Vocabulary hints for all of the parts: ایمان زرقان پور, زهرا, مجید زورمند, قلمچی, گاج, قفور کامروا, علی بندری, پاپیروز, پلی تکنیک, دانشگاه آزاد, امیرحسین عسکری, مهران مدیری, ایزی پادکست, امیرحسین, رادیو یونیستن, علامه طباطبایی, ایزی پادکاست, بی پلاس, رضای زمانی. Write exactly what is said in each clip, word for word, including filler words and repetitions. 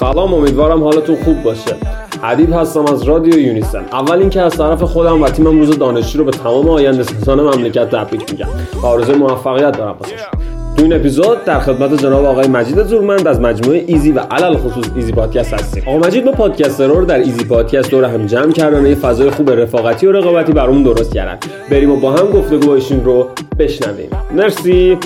سلام، امیدوارم حالتون خوب باشه. ادیب هستم از رادیو یونیستن. اول اینکه از طرف خودم و تیمم روز دانشجو رو به تمام آینده‌سازان مملکت تبریک میگم. آرزوی موفقیت دارم واسش. تو این اپیزود در خدمت جناب آقای مجید زورمند از مجموعه ایزی و علل خصوص ایزی پادکاست هستیم. آقا مجید با پادکسترها رو در ایزی پادکست دور هم جمع کردن و یه فضای خوب رفاقتی و رقابتی برامون درست کردن. بریم و با هم گفتگو ایشون رو بشنویم. مرسی.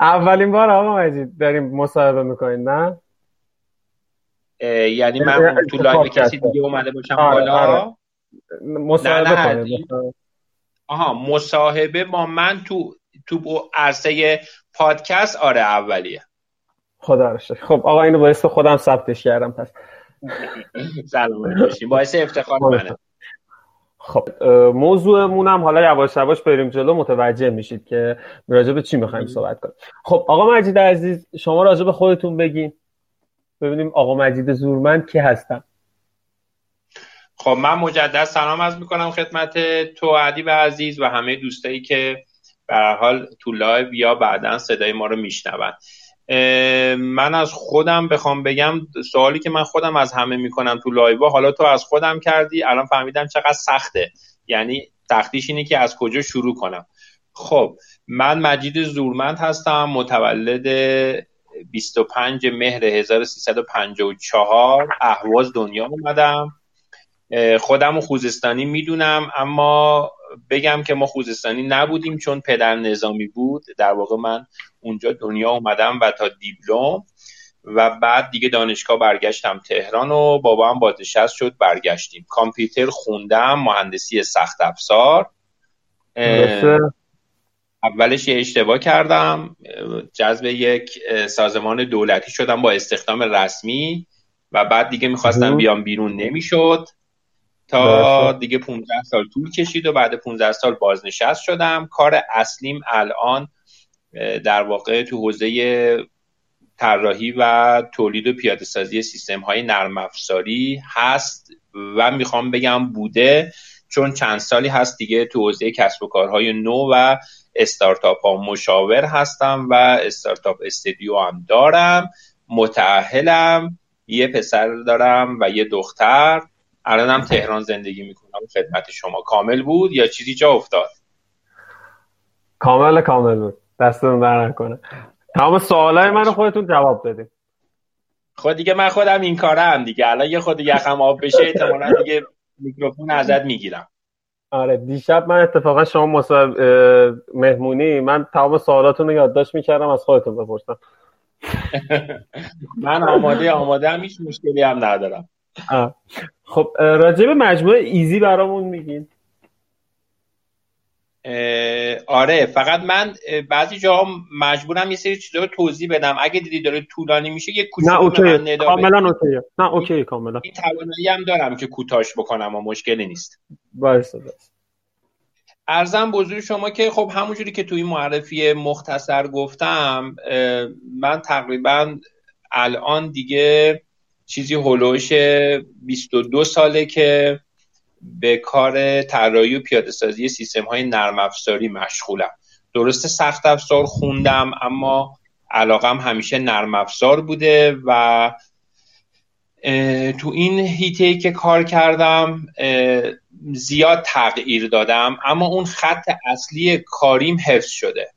اولین بار آقا مجید داریم مصاحبه میکنید، نه؟ یعنی من تو لایو کسی دیگه اومده باشم بالا مصاحبه کنید؟ آها، مصاحبه با من تو تو عرصه پادکست. آره اولیه. خدا رو شکر. خب آقا اینو باعث خودم ثبتش کردم پس. سلام باشین. باعث افتخار منه. خب موضوعمون هم حالا یواش یواش بریم جلو، متوجه میشید که راجع به چی می‌خوایم صحبت کنیم. خب آقا مجید عزیز، شما راجع به خودتون بگین ببینیم آقا مجید زورمند کی هستم. خب من مجدد سلام عرض میکنم خدمت تو ادیب عزیز و همه دوستایی که به هر حال تو لایو یا بعداً صدای ما رو میشنون. من از خودم بخوام بگم، سوالی که من خودم از همه میکنم تو لایو، حالا تو از خودم کردی، الان فهمیدم چقدر سخته، یعنی تختیش اینه که از کجا شروع کنم. خب من مجید زورمند هستم، متولد بیست و پنج مهر هزار و سیصد و پنجاه و چهار، اهواز دنیا اومدم. خودم رو خوزستانی میدونم، اما بگم که ما خوزستانی نبودیم چون پدر نظامی بود. در واقع من اونجا دنیا اومدم و تا دیپلم و بعد دیگه دانشگاه برگشتم تهران و بابام بازنشست شد برگشتیم. کامپیوتر خوندم، مهندسی سخت افزار. اولش یه اشتباه کردم، جذب یک سازمان دولتی شدم با استخدام رسمی و بعد دیگه میخواستم بیام بیرون نمیشد تا دیگه پونزده سال طول کشید و بعد پونزده سال بازنشست شدم. کار اصلیم الان در واقع تو حوزه طراحی و تولید و پیاده سازی سیستم های نرم افزاری هست و میخوام بگم بوده، چون چند سالی هست دیگه تو حوزه کسب و کارهای نو و استارتاپ ها مشاور هستم و استارتاپ استودیو هم دارم. متأهلم، یه پسر دارم و یه دختر. الان هم تهران زندگی میکنم. خدمت شما. کامل بود یا چیزی جا افتاد؟ کامل کامل بود، دستون برن کنه. تمام سوالای منو خودتون جواب بدید. خود دیگه من خودم این کارم دیگه، الان یه خود یخم آب بشه احتمالاً دیگه میکروفون ازت میگیرم. آره دیشب من اتفاقا شما مصاحب مهمونی من تمام سوالاتونو یادداشت میکردم از خودتون بپرسم. من آماده آماده هم، هیچ مشکلی هم ندارم. آه. خب راجع به مجموعه ایزی برامون میگین؟ آره، فقط من بعضی جاها مجبورم یه سری چیزا رو توضیح بدم، اگه دیدی داره طولانی میشه یه کوچولو. نه اوکی، کاملا اوکیه. نه اوکی کاملا. این توانایی هم دارم که کوتاهش بکنم و مشکلی نیست. باشه باشه. عرضم بزرگ شما که خب همونجوری که توی معرفی مختصر گفتم، من تقریبا الان دیگه چیزی هولوش بیست و دو ساله که به کار طراحی و پیاده سازی سیستم های نرم افزاری مشغولم. درسته سخت افزار خوندم اما علاقم همیشه نرم افزار بوده و تو این هیتهی که کار کردم زیاد تغییر دادم، اما اون خط اصلی کاریم حفظ شده.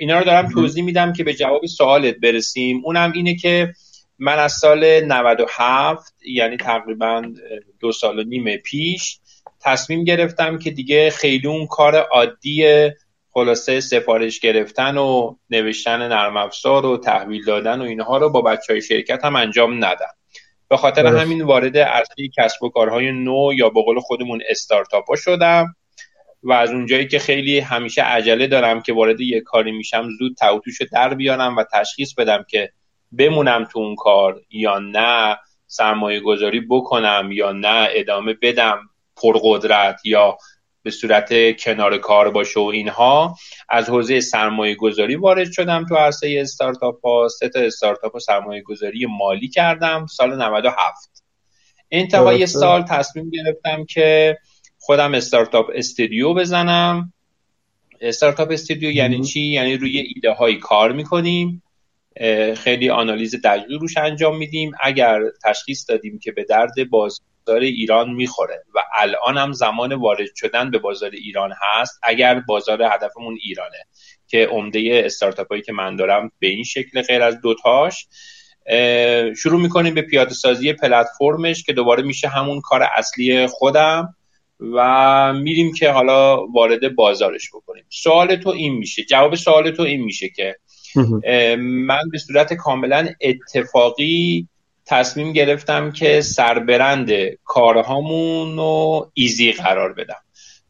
اینا رو دارم توضیح میدم که به جواب سوالت برسیم. اونم اینه که من از سال نود و هفت، یعنی تقریبا دو سال و نیم پیش، تصمیم گرفتم که دیگه خیلی اون کار عادی خلاصه سفارش گرفتن و نوشتن نرم افزار و تحویل دادن و اینها رو با بچهای شرکت هم انجام ندم. به خاطر همین وارد عرصه کسب و کارهای نو یا به قول خودمون استارتاپ‌ها شدم و از اونجایی که خیلی همیشه عجله دارم که وارد یه کاری میشم زود توتوشو در بیارم و تشخیص بدم که بمونم تو اون کار یا نه، سرمایه گذاری بکنم یا نه، ادامه بدم پرقدرت یا به صورت کنار کار باشه و اینها، از حوزه سرمایه گذاری وارد شدم تو عرصه استارتاپ ها. سه تا استارتاپ ها سرمایه گذاری مالی کردم سال نود و هفت. انتهای یه سال تصمیم گرفتم که خودم استارتاپ استودیو بزنم استارتاپ استودیو یعنی چی؟ یعنی روی ایده های کار میکنیم، خیلی آنالیز دقیق روش انجام میدیم. اگر تشخیص دادیم که به درد بازار ایران میخوره و الان هم زمان وارد شدن به بازار ایران هست، اگر بازار هدفمون ایرانه که عمده استارتاپ هایی که من دارم به این شکل غیر از دوتاش، شروع میکنیم به پیاده سازی پلتفرمش که دوباره میشه همون کار اصلی خودم و میریم که حالا وارد بازارش بکنیم. سوال تو این میشه، جواب سوال تو این میشه که من به صورت کاملا اتفاقی تصمیم گرفتم که سربرند کارهامون رو ایزی قرار بدم.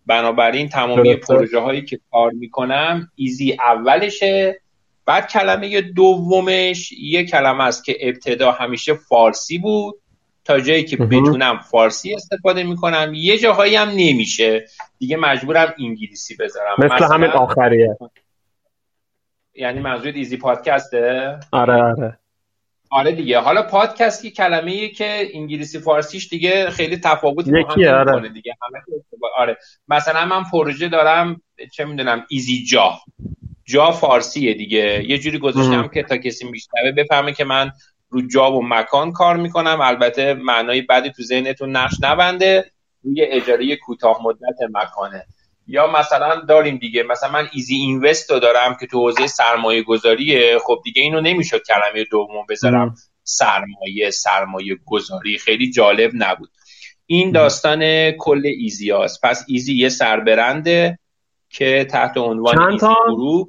بنابراین تمامی پروژه هایی که کار میکنم ایزی اولشه، بعد کلمه دومش یه کلمه است که ابتدا همیشه فارسی بود، تا جایی که بتونم فارسی استفاده میکنم. یه جاهایی هم نمیشه دیگه، مجبورم انگلیسی بذارم، مثل همین آخریه. یعنی منظور ایزی پادکسته؟ آره آره آره دیگه. حالا پادکست یه کلمه‌ایه که انگلیسی فارسیش دیگه خیلی تفاوت یکی آره. میکنه دیگه. آره مثلا من پروژه دارم، چه میدونم، ایزی جا جا فارسیه دیگه، یه جوری گذاشتم که تا کسی میشنوه بفهمه که من رو جا و مکان کار میکنم. البته معنای بعدی تو ذهنتون نقش نبنده، روی اجاره کوتاه مدت مکانه. یا مثلا داریم دیگه، مثلا من ایزی اینوست رو دارم که تو حوزه سرمایه گذاریه. خب دیگه اینو نمیشد کلمه دوم بذارم، سرمایه سرمایه گذاری خیلی جالب نبود. این داستان کل ایزی هاست. پس ایزی یه سربرنده که تحت عنوان ایزی گروپ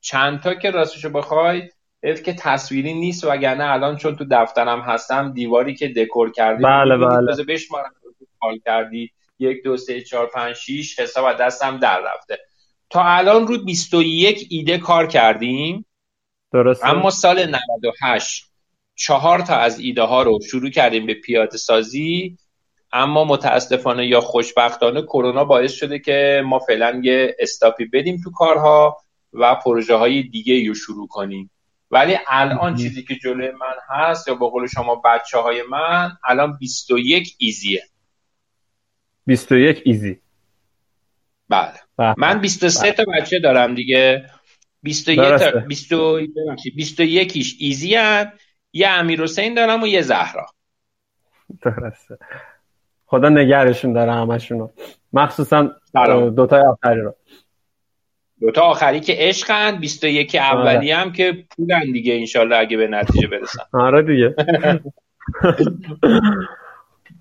چند تا که راستشو بخوای اف که تصویری نیست، وگرنه الان چون تو دفترم هستم دیواری که دکور کردی بله بله بشمارم کار کردی یک دو سه چهار پنج شیش حساب از دستم در رفته. تا الان رو بیست و یک ایده کار کردیم، درسته؟ اما سال نود و هشت چهار تا از ایده ها رو شروع کردیم به پیاده سازی، اما متاسفانه یا خوشبختانه کرونا باعث شده که ما فعلا یه استاپی بدیم تو کارها و پروژه های دیگه رو شروع کنیم. ولی الان چیزی که جلوی من هست، یا با قول شما بچه های من، الان بیست و یک ایزیه. بیست و یک ایزی. بله. بله. من بیست و سه بله. تا بچه دارم دیگه. بیست و یک ایش ایزی هست. یه امیرحسین دارم و یه زهرا. درسته. خدا نگهرشون داره همشون رو. مخصوصا دوتای آخری رو. دوتا آخری که عشقن، بیست و یک اولی هم که پولن دیگه، انشالله اگه به نتیجه برسن. آره دیگه.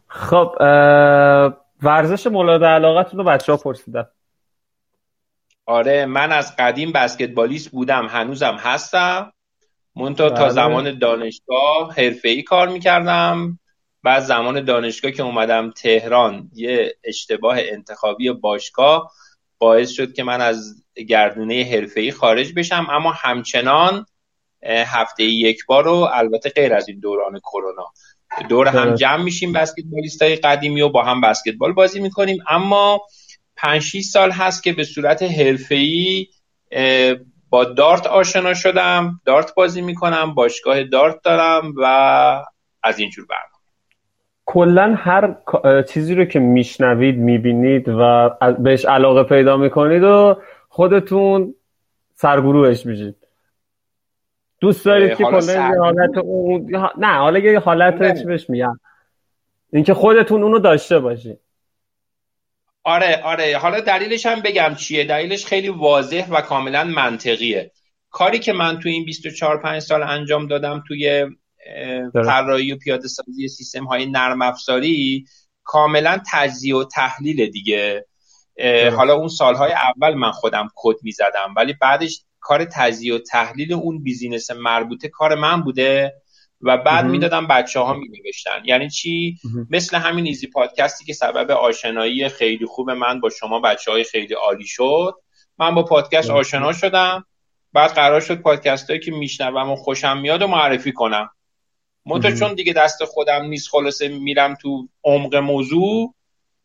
خب ورزش مورد علاقتون رو بچه ها پرسیدن. آره من از قدیم بسکتبالیست بودم، هنوزم هستم، منتها تا زمان دانشگاه حرفه‌ای کار میکردم. بعد زمان دانشگاه که اومدم تهران، یه اشتباه انتخابی باشگاه باعث شد که من از گردونه حرفه‌ای خارج بشم، اما همچنان هفته یک بار رو، البته غیر از این دوران کرونا، دور هم جمع میشیم بسکتبالیستای قدیمی و با هم بسکتبال بازی میکنیم. اما پنج شش سال هست که به صورت حرفه‌ای با دارت آشنا شدم، دارت بازی میکنم، باشگاه دارت دارم و از اینجور برنامه. کلن هر چیزی رو که میشنوید میبینید و بهش علاقه پیدا میکنید و خودتون سرگروهش میشید، دوست دارید که کلن یه حالت اون... نه حالا یه حالت چی بهش میگم، اینکه خودتون اونو داشته باشید. آره آره حالا دلیلش هم بگم چیه. دلیلش خیلی واضح و کاملا منطقیه. کاری که من تو این بیست و چهار پنج سال انجام دادم توی طراحی و پیاده سازی سیستم های نرم افزاری کاملا تجزیه و تحلیل دیگه. حالا اون سالهای اول من خودم کد میزدم، ولی بعدش کار تجزیه و تحلیل اون بیزینس مربوطه کار من بوده و بعد میدادم بچه ها می نوشتن. یعنی چی؟ امه. مثل همین ایزی پادکستی که سبب آشنایی خیلی خوب من با شما بچه های خیلی عالی شد، من با پادکست امه. آشنا شدم. بعد قرار شد پادکست هایی که میشنوم و خوشم میاد و معرفی کنم. منتها چون دیگه دست خودم نیست، خلاصه میرم تو عمق موضوع،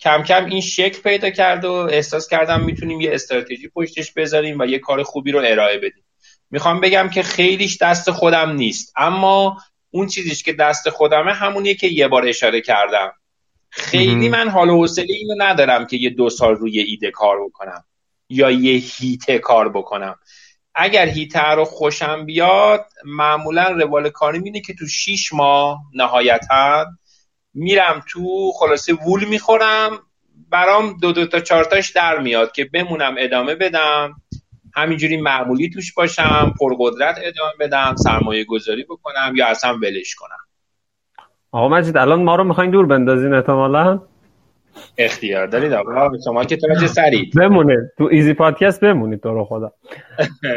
کم کم این شکل پیدا کرد و احساس کردم میتونیم یه استراتژی پشتش بذاریم و یه کار خوبی رو ارائه بدیم. میخوام بگم که خیلیش دست خودم نیست، اما اون چیزیش که دست خودمه همونیه که یه بار اشاره کردم. خیلی من حال و حوصله اینو ندارم که یه دو سال روی ایده کار بکنم. یا یه هیته کار بکنم. اگر هیته رو خوشم بیاد معمولا روال کاریم اینه که تو شیش ماه نهایتا میرم تو، خلاصه وول میخورم، برام دو دو تا چهار تاش در میاد که بمونم ادامه بدم، همینجوری معمولی توش باشم، پرقدرت ادامه بدم، سرمایه گذاری بکنم یا اصلا ولش کنم. آقا مجید الان ما رو میخواین دور بندازین احتمالاً. اختیار دارید آقا، شما که توجه سرید. بمونه تو ایزی پادکست بمونید تو رو خدا.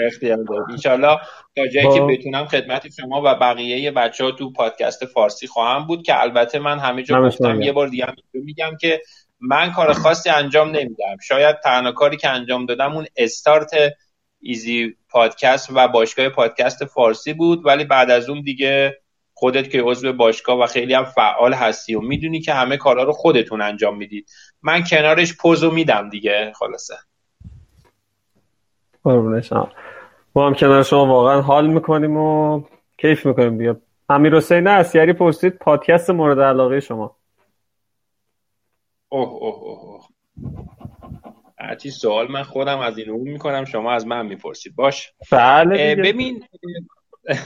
اختیار دارید. ان شاءالله تا جایی که بتونم خدمت شما و بقیه بچه‌ها تو پادکست فارسی خواهم بود، که البته من همه جا گفتم، یه بار دیگه میگم که من کار خاصی انجام نمیدم. شاید تنها کاری که انجام دادم اون استارت ایزی پادکست و باشگاه پادکست فارسی بود، ولی بعد از اون دیگه خودت که عضو باشگاه و خیلی هم فعال هستی و میدونی که همه کارا رو خودتون انجام میدید، من کنارش پوزو میدم دیگه. خلاصه قربونشم، ما هم کنار شما واقعا حال میکنیم و کیف میکنیم دیگه. امیرحسین اسیری پرسید پادکست مورد علاقه شما. اوه اوه اوه هرچی سوال من خودم از این رو میکنم، شما از من میپرسید. باش بله ببین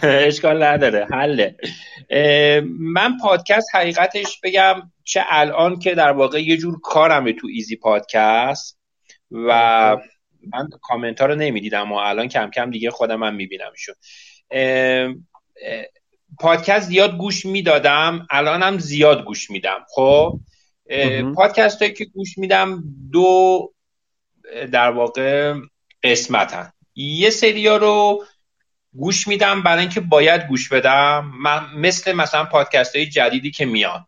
اشکال نداره، حله. من پادکست حقیقتش بگم چه الان که در واقع یه جور کارمه تو ایزی پادکست و من کامنت ها رو نمیدیدم و الان کم کم دیگه خودم هم میبینم شد. پادکست زیاد گوش میدادم، الانم زیاد گوش میدم. خب پادکست هایی که گوش میدم دو در واقع قسمتن، یه سریا رو گوش میدم برای اینکه باید گوش بدم، من مثل مثلا پادکست های جدیدی که میان،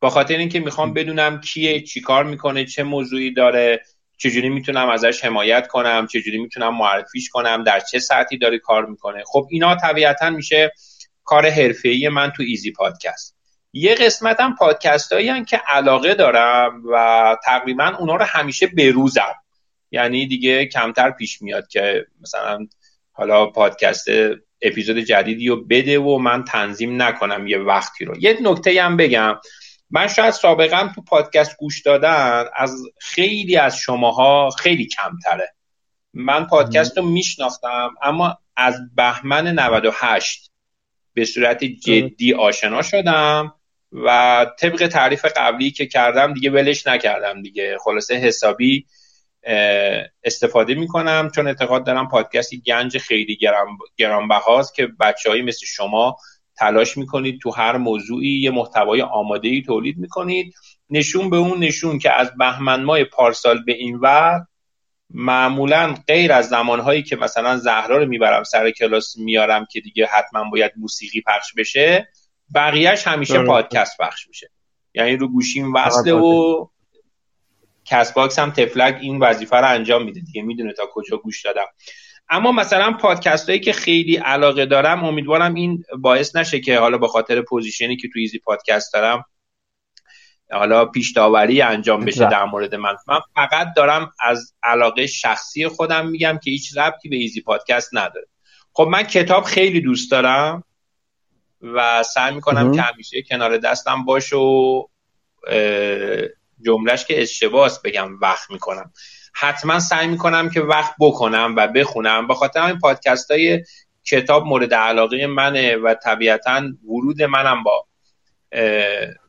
با خاطر اینکه میخوام بدونم کیه، چی کار میکنه، چه موضوعی داره، چجوری میتونم ازش حمایت کنم، چجوری میتونم معرفیش کنم، در چه ساعتی داره کار میکنه. خب اینا طبیعتا میشه کار حرفه‌ای من تو ایزی پادکست. یه قسمتم پادکست هایی هم که علاقه دارم و تقریبا اونا رو همیشه بروزم، یعنی دیگه کمتر پیش میاد که مثلا حالا پادکست اپیزود جدیدی رو بده و من تنظیم نکنم یه وقتی رو. یه نکته هم بگم، من شاید سابقا تو پادکست گوش دادن از خیلی از شماها خیلی کمتره. من پادکست رو میشناختم اما از بهمن نود و هشت به صورت جدی آشنا شدم و طبق تعریف قبلی که کردم دیگه ولش نکردم دیگه، خلاصه حسابی استفاده میکنم، چون اعتقاد دارم پادکستی گنج خیلی گران گرانبهاست که بچه‌هایی مثل شما تلاش میکنید تو هر موضوعی یه محتوای آماده‌ای تولید میکنید. نشون به اون نشون که از بهمن ماه پارسال به این ور معمولا غیر از زمانهایی که مثلا زهرا رو میبرم سر کلاس میارم که دیگه حتما باید موسیقی پخش بشه، بقیهش همیشه داره. پادکست پخش میشه، یعنی رو گوشیم وصله و کس باکس هم تفلک این وظیفه رو انجام میده دیگه، میدونه تا کجا گوش دادم. اما مثلا پادکست هایی که خیلی علاقه دارم، امیدوارم این باعث نشه که حالا به خاطر پوزیشنی که تو ایزی پادکست دارم حالا پیش داوری انجام بشه در مورد من. من فقط دارم از علاقه شخصی خودم میگم که هیچ ربطی به ایزی پادکست نداره. خب من کتاب خیلی دوست دارم و سعی میکنم که همیشه کنار دستم باشه و جملهش که اشتباه است بگم وقت میکنم، حتما سعی میکنم که وقت بکنم و بخونم. با خاطر این پادکست های کتاب مورد علاقه منه و طبیعتا ورود منم با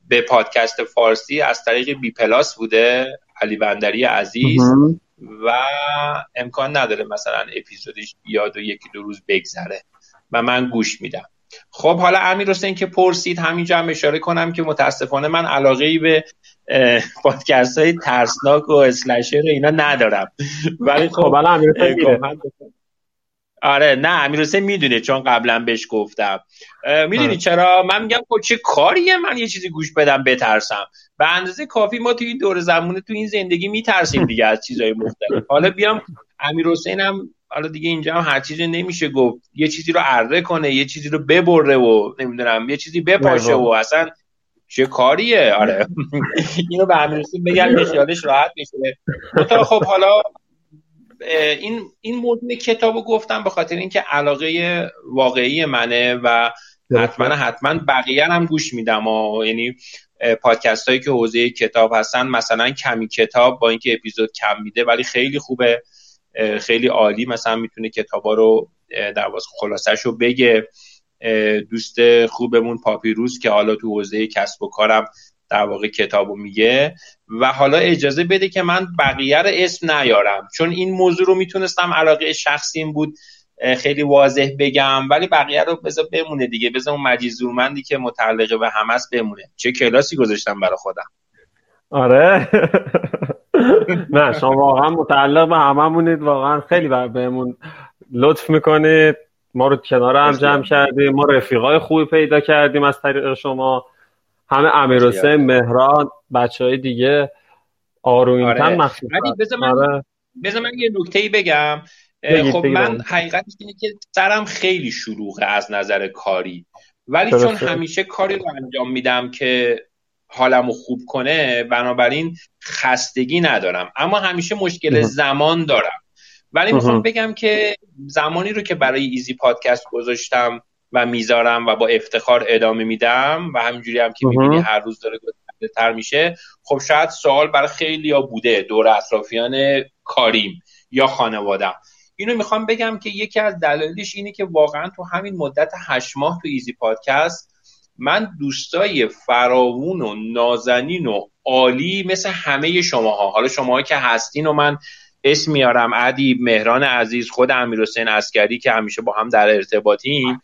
به پادکست فارسی از طریق بی پلاس بوده، علی بندری عزیز، و امکان نداره مثلا اپیزودش یاد و یکی دو روز بگذره و من گوش میدم. خب حالا امیرحسین که پرسید، همینجا هم اشاره کنم که متاسفانه من علاقه‌ای به پادکست های ترسناک و اسلشر اینا ندارم، ولی خب الان امیرحسین میدونه. آره نه امیرحسین میدونه چون قبلا بهش گفتم. میدونی چرا؟ من میگم خب چه کاریه من یه چیزی گوش بدم بترسم؟ به اندازه کافی ما تو این دور زمونه تو این زندگی میترسیم دیگه از چیزهای مختلف. حالا بیام امیرحسینم حالا دیگه اینجا هم هر چیزی نمیشه گفت، یه چیزی رو اره کنه، یه چیزی رو ببره و نمیدونم یه چیزی بپاشه و اصلا چه کاریه. آره اینو به امیرحسین بگم که خیالش راحت بشه. تا خب حالا این این متن کتابو گفتم به خاطر اینکه علاقه واقعی منه و حتما حتما بقیه هم گوش میدم، یعنی پادکست هایی که حوزه کتاب هستن مثلا کمی کتاب با اینکه اپیزود کم میده ولی خیلی خوبه. خیلی عالی مثلا میتونه کتابا رو در واقع خلاصش رو بگه. دوست خوبمون پاپیروز که حالا تو حوزه کسب و کارم در واقع کتابو میگه. و حالا اجازه بده که من بقیه رو اسم نیارم، چون این موضوع رو میتونستم، علاقه شخصیم بود خیلی واضح بگم، ولی بقیه رو بذار بمونه دیگه، بذار اون مجید زورمندی که متعلقه به همه است بمونه. چه کلاسی گذاشتم برای خودم. آره نه شما واقعا متعلق به هممونید، واقعا خیلی بهمون لطف میکنید، ما رو کنار هم جمع کردیم، ما رفیقای خوبی پیدا کردیم از طریق شما، همه امیرحسین، مهران، بچهای دیگه، آروینتن. آره. مخصوصا بذار من آره. بذار من یه نکته‌ای بگم. خب من حقیقتش اینه که سرم خیلی شلوغه از نظر کاری، ولی طرفه. چون همیشه کاری رو انجام میدم که حالمو خوب کنه، بنابراین خستگی ندارم، اما همیشه مشکل زمان دارم. ولی میخوام بگم که زمانی رو که برای ایزی پادکست گذاشتم و میذارم و با افتخار ادامه میدم و همینجوری هم که میبینی هر روز داره گذرده تر میشه. خب شاید سوال برای خیلی ها بوده دور اطرافیان کاریم یا خانوادم، اینو میخوام بگم که یکی از دلایلش اینه که واقعا تو همین مدت هشت ماه تو ایزی پادکست من دوستای فراوون و نازنین و عالی مثل همه شماها، حالا شماها که هستین و من اسم میارم، عدی، مهران عزیز، خود امیرحسین عسکری که همیشه با هم در ارتباطیم،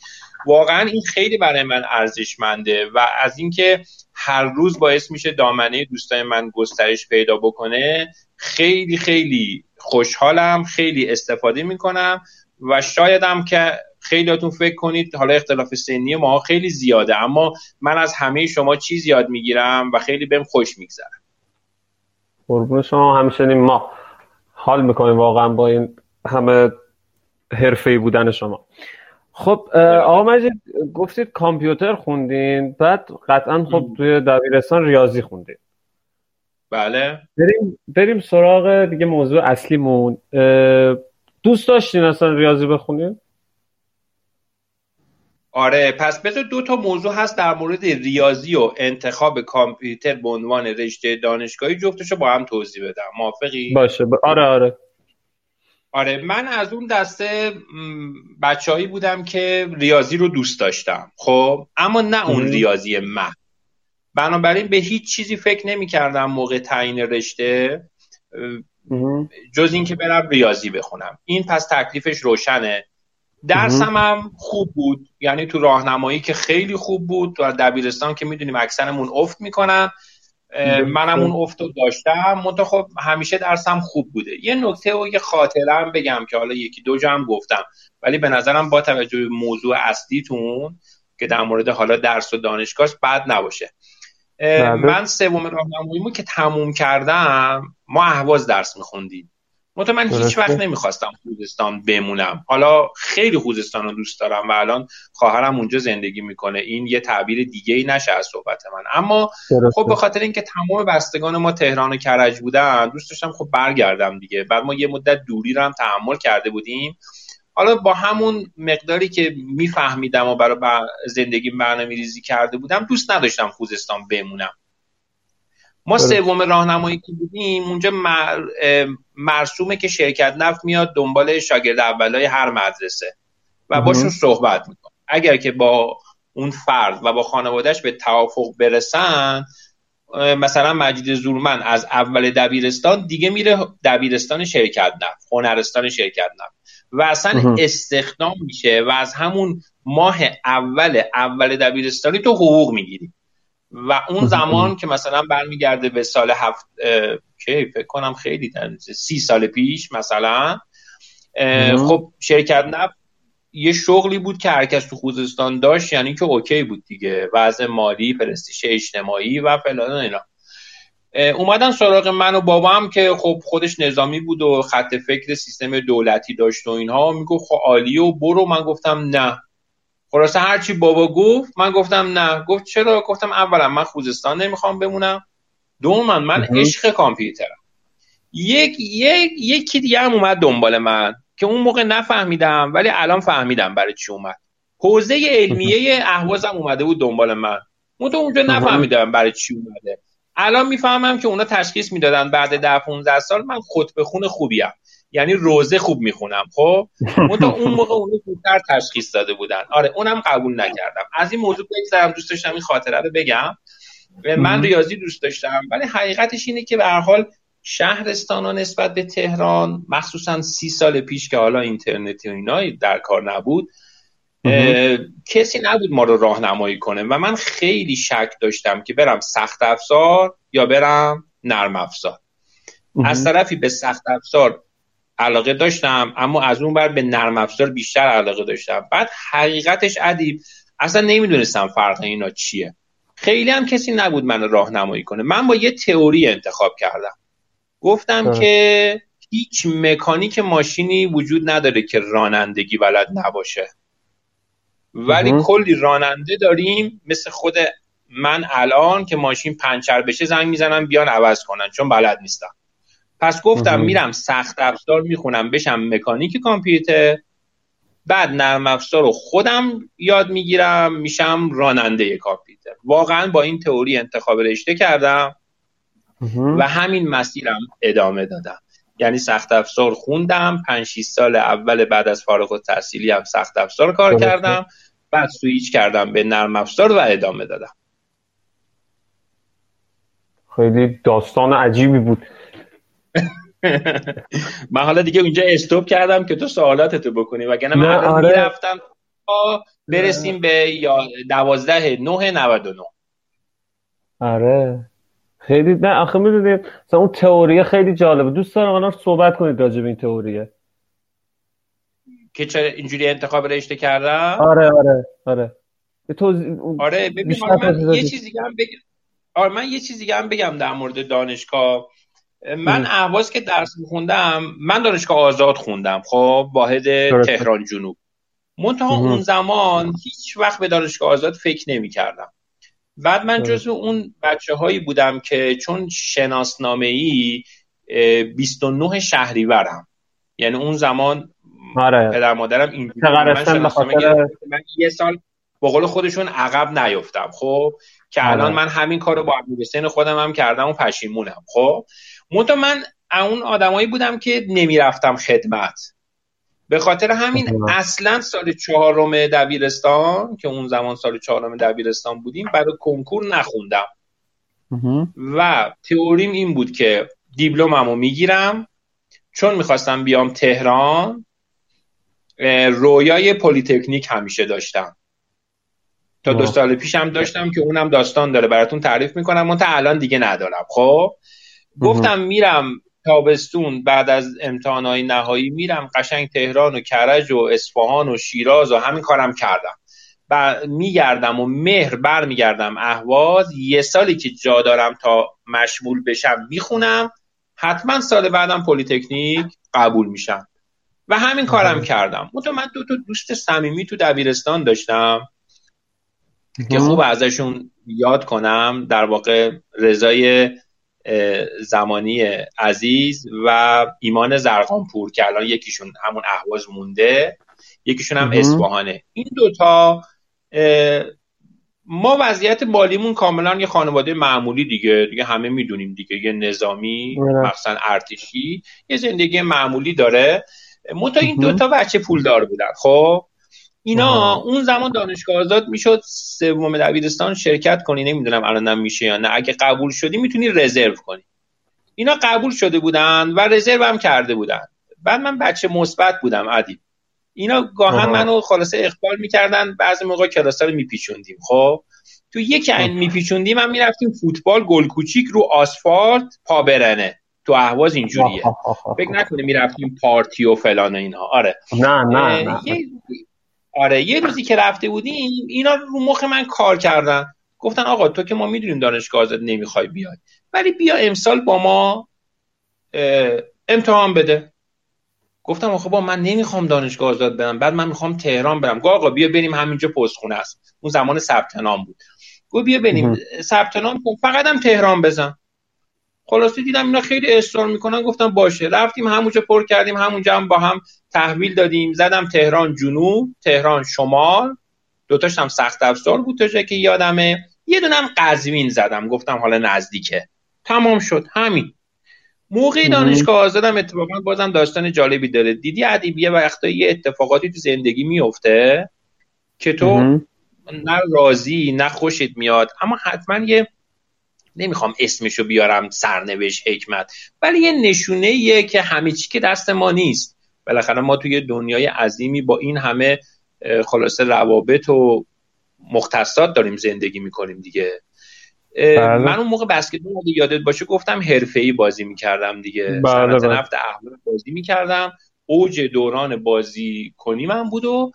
واقعا این خیلی برای من ارزشمنده و از اینکه هر روز باعث میشه دامنه دوستای من گسترش پیدا بکنه خیلی خیلی خوشحالم، خیلی استفاده میکنم و شایدم که خیلیاتون فکر کنید حالا اختلاف سنی ما خیلی زیاده، اما من از همه شما چیز یاد میگیرم و خیلی بهم خوش میگذره. قربون شما، همچنین ما حال میکنیم واقعا با این همه حرفه‌ای بودن شما. خب آقا مجید گفتید کامپیوتر خوندین، بعد قطعا خب توی دبیرستان ریاضی خوندین. بله. بریم بریم سراغ دیگه موضوع اصلیمون. دوست داشتین اصلا ریاضی بخونین؟ آره، پس بذار دو تا موضوع هست در مورد ریاضی و انتخاب کامپیوتر به عنوان رشته دانشگاهی، جفتشو با هم توضیح بدم. موافقی؟ باشه. ب... آره آره. آره من از اون دسته بچه‌ای بودم که ریاضی رو دوست داشتم. خب اما نه اون ریاضی محض. بنابراین به هیچ چیزی فکر نمی‌کردم موقع تعیین رشته جز اینکه برم ریاضی بخونم. این پس تکلیفش روشنه. درسم هم خوب بود، یعنی تو راهنمایی که خیلی خوب بود، تو دبیرستان که میدونیم اکثرمون افت میکنن، منم اون افت رو داشتم، منتها خب همیشه درسم خوب بوده. یه نکته و یه خاطره هم بگم که حالا یکی دو جا هم گفتم، ولی به نظرم با توجه به موضوع اصلیتون که در مورد حالا درس و دانشگاه بد نباشه. من سوم راهنماییمو که تموم کردم ما اهواز درس میخوندیم، منطقه من هیچ وقت نمیخواستم خوزستان بمونم. حالا خیلی خوزستان رو دوست دارم و الان خواهرم اونجا زندگی میکنه، این یه تعبیر دیگه ای نشه از صحبت من، اما خب به خاطر اینکه تمام بستگان ما تهران و کرج بودن دوست داشتم خب برگردم دیگه. بعد ما یه مدت دوری رو هم تحمل کرده بودیم، حالا با همون مقداری که میفهمیدم و برای زندگیم برنامه ریزی کرده بودم دوست نداشتم خوزستان بمونم. ما سوم راهنمایی که بودیم اونجا مر... مرسومه که شرکت نفت میاد دنبال شاگرد اولای هر مدرسه و باشون صحبت میکنه، اگر که با اون فرد و با خانوادهش به توافق برسن، مثلا مجید زورمند از اول دبیرستان دیگه میره دبیرستان شرکت نفت، هنرستان شرکت نفت و اصلا استخدام میشه و از همون ماه اول اول دبیرستانی تو حقوق میگیری و اون زمان که مثلا برمیگرده به سال هفت که فکر کنم خیلی در سی سال پیش مثلا، خب شرکت نفت یه شغلی بود که هر کس تو خوزستان داشت یعنی که اوکی بود دیگه، وضع مالی، پرستیژ اجتماعی و فلان اینا. اومدن سراغ من و بابام که خب خودش نظامی بود و خط فکر سیستم دولتی داشت و اینها، میگفت خب عالی و برو. من گفتم نه، خلاصه هرچی بابا گفت من گفتم نه. گفت چرا؟ گفتم اولا من خوزستان نمیخوام بمونم، دوما من عشق کامپیوترم. یک یک یکی دیگه هم اومد دنبال من که اون موقع نفهمیدم ولی الان فهمیدم برای چی اومد. حوزه علمیه اهوازم اومده بود دنبال من، من تو اونجا نفهمیدم برای چی اومده، الان میفهمم که اونا تشخیص میدادن بعد ده پانزده سال من خطبه خون خوبیم، یعنی روزه خوب میخونم. خب من اون موقع اونو بیشتر تشخیص داده بودن. آره اونم قبول نکردم. از این موضوع بگذرم، دوست داشتم این خاطره رو بگم. من ریاضی دوست داشتم، ولی حقیقتش اینه که به هر حال شهرستانا نسبت به تهران مخصوصا سی سال پیش که حالا اینترنتی و اینا در کار نبود، کسی نبود ما رو راهنمایی کنه و من خیلی شک داشتم که برم سخت افزار یا برم نرم افزار. از طرفی به سخت افزار علاقه داشتم، اما از اون بر به نرم افزار بیشتر علاقه داشتم. بعد حقیقتش ادیب اصلا نمیدونستم فرق اینا چیه، خیلی هم کسی نبود من راهنمایی کنه. من با یه تئوری انتخاب کردم، گفتم اه. که هیچ مکانیک ماشینی وجود نداره که رانندگی بلد نباشه، ولی اه. کلی راننده داریم مثل خود من الان که ماشین پنچر بشه زنگ میزنم بیان عوض کنن چون بلد نیستم. پس گفتم اه. میرم سخت افزار میخونم بشم مکانیک کامپیوتر، بعد نرم افزار رو خودم یاد میگیرم میشم راننده کامپیوتر. واقعا با این تئوری انتخاب رشته کردم و همین مسیرم ادامه دادم. یعنی سخت افزار خوندم، پنج شش سال اول بعد از فارغ التحصیلی هم سخت افزار کار کردم، بعد سویچ کردم به نرم افزار و ادامه دادم. خیلی داستان عجیبی بود. من حالا دیگه اونجا استوب کردم که تو سوالاتتو بکنی، وگرنه من آره. میرفتم تا برسیم به دوازده نه نود و نه. آره خیلی نه آخه میدونید مثلا اون تئوریه خیلی جالبه، دوست دارم الان صحبت کنید راجع به این تئوریه که چرا اینجوری انتخاب رشته کردم. آره آره آره توز... آره ببین من یه چیز دیگه هم بگم. آره من یه چیز دیگه هم بگم در مورد دانشگاه. من اهواز که درس می‌خوندم، من دانشگاه آزاد خوندم، خب واحد تهران جنوب. منتها اون زمان هیچ وقت به دانشگاه آزاد فکر نمی‌کردم. بعد من جزو اون بچه‌هایی بودم که چون شناسنامه‌ای بیست و نه شهریورم، یعنی اون زمان آره. پدر مادرم این من, بخاطر... من یه سال به قول خودشون عقب نیفتم، خب که آره. الان من همین کارو با امیرحسین خودم هم کردم و پشیمونم. خب منتها من اون آدمایی بودم که نمیرفتم خدمت، به خاطر همین اصلا سال چهارم دبیرستان که اون زمان سال چهارم دبیرستان بودیم برای کنکور نخوندم و تئوریم این بود که دیپلممو میگیرم، چون میخواستم بیام تهران رویای پلی تکنیک همیشه داشتم، تا دو سال پیشم داشتم که اونم داستان داره براتون تعریف میکنم، من تا الان دیگه ندارم. خب گفتم میرم تابستون بعد از امتحانای نهایی میرم قشنگ تهران و کرج و اصفهان و شیراز و همین کارم کردم و میگردم و مهر بر میگردم اهواز. یه سالی که جا دارم تا مشمول بشم میخونم، حتما سال بعدم پلی تکنیک قبول میشم و همین کارم کردم. منتها من دو تا دوست صمیمی تو دبیرستان داشتم که خوب ازشون یاد کنم، در واقع رضای زمانی عزیز و ایمان زرقان پور که الان یکیشون همون اهواز مونده، یکیشون هم اصفهانه. این دوتا ما وضعیت مالیمون کاملا یه خانواده معمولی دیگه دیگه همه میدونیم دیگه، یه نظامی مثلا ارتشی یه زندگی معمولی داره. منتها این دوتا بچه پولدار بودن. خب اینا اون زمان دانشگاه آزاد میشد سوم دبیرستان شرکت کنی، نمیدونم الانم میشه یا نه، اگه قبول شدی میتونی رزرو کنی. اینا قبول شده بودن و رزرو هم کرده بودن. بعد من بچه مثبت بودم عادی، اینا گاهن منو خلاصه اقبال میکردن، بعضی موقع کلاسا رو میپیچوندیم. خب تو یکی این میپیچوندیم من میرفتیم فوتبال گل کوچیک رو آسفالت پا برنه، تو اهواز اینجوریه، فکر نکنه میرفتیم پارتی و فلان و اینها. آره نه نه, نه. آره یه روزی که رفته بودیم اینا رو مخ من کار کردن، گفتن آقا تو که ما میدونیم دانشگاه آزاد نمیخوای بیای، ولی بیا امسال با ما امتحان بده. گفتم آخه با من نمیخوام دانشگاه آزاد برم، بعد من میخوام تهران برم. گفت آقا بیا بریم همینجا پستخونه است، اون زمان ثبت نام بود. گفت بیا بریم ثبت نام کن، فقط هم تهران بزن. خلاصه دیدم اینا خیلی اصرار میکنن، گفتم باشه. رفتیم همونجا پر کردیم، همونجا هم با هم تحویل دادیم. زدم تهران جنوب، تهران شمال، دوتاش هم سخت افزار بود تا که یادمه، یه دونم قزوین زدم، گفتم حالا نزدیکه. تمام شد همین. موقع دانشگاه آزادم اتفاقا بازم داستان جالبی داره. دیدی ادیبیه وقتایی یه اتفاقاتی تو زندگی میفته که تو مم. نه راضی نه خوشت میاد، اما حتما یه، نمیخوام اسمشو بیارم، سرنوشت، حکمت، ولی یه نشونه‌ایه که همه چی که دست ما نیست. بالاخره ما توی دنیای عظیمی با این همه خلاصه روابط و مختصات داریم زندگی میکنیم دیگه. بله. من اون موقع بسکتبال یادت باشه گفتم حرفه‌ای بازی میکردم دیگه. بله صنعت بله. نفت احمر بازی میکردم، اوج دوران بازی کنی من بود. و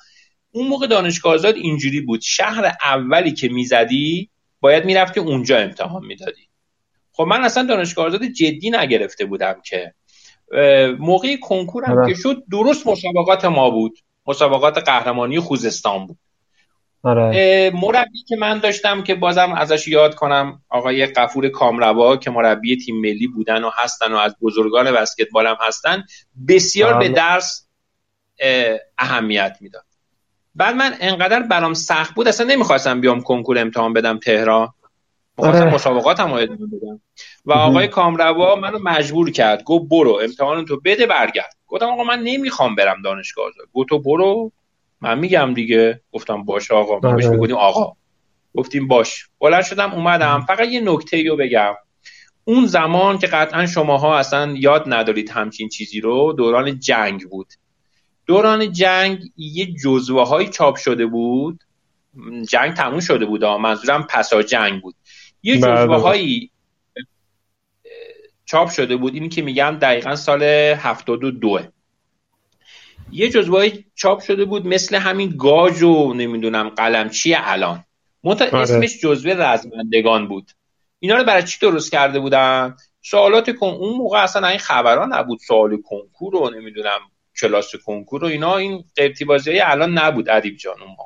اون موقع دانشگاه آزاد اینجوری بود، شهر اولی که میزدی باید میرفتی اونجا امتحان میدادی. خب من اصلا دانشگاه آزاد جدی نگرفته بودم که موقع کنکورم آره. که شد درست مسابقات ما بود، مسابقات قهرمانی خوزستان بود. آره. مربی که من داشتم که بازم ازش یاد کنم، آقای قفور کامروا که مربی تیم ملی بودن و هستن و از بزرگان بسکتبال هم هستن، بسیار آره. به درس اهمیت میداد. بعد من انقدر برام سخت بود اصلا نمیخواستم بیام کنکور امتحان بدم تهران، میخواستم آره. مسابقاتم رو ادامه بدم. و آقای کامروا منو مجبور کرد، گفت برو امتحان تو بده برگرد. گفتم آقا من نمیخوام برم دانشگاه آزاد. گفت تو برو من میگم دیگه. گفتم باشه آقا. ما بهش میگفتیم آقا، گفتیم باش. بلند شدم اومدم. فقط یه نکته رو بگم، اون زمان که قطعا شماها اصلا یاد ندارید همچین چیزی رو، دوران جنگ بود. دوران جنگ یه جزوه‌هایی چاپ شده بود، جنگ تموم شده بود، منظورم پسا جنگ بود، یه جزوه‌هایی چاپ شده بود. اینی که میگم دقیقا سال هفتاد و دو یه جزوه‌هایی چاپ شده بود مثل همین گاج و نمیدونم قلمچی الان، منتها اسمش جزوه رزمندگان بود. اینا رو برای چی درست کرده بودن؟ سوالات کن اون موقع اصلا این خبران نبود، سوال کنکور رو نمیدونم کلاس کنکور و اینا، این قبطی بازیای الان نبود ادیب جان اون موقع.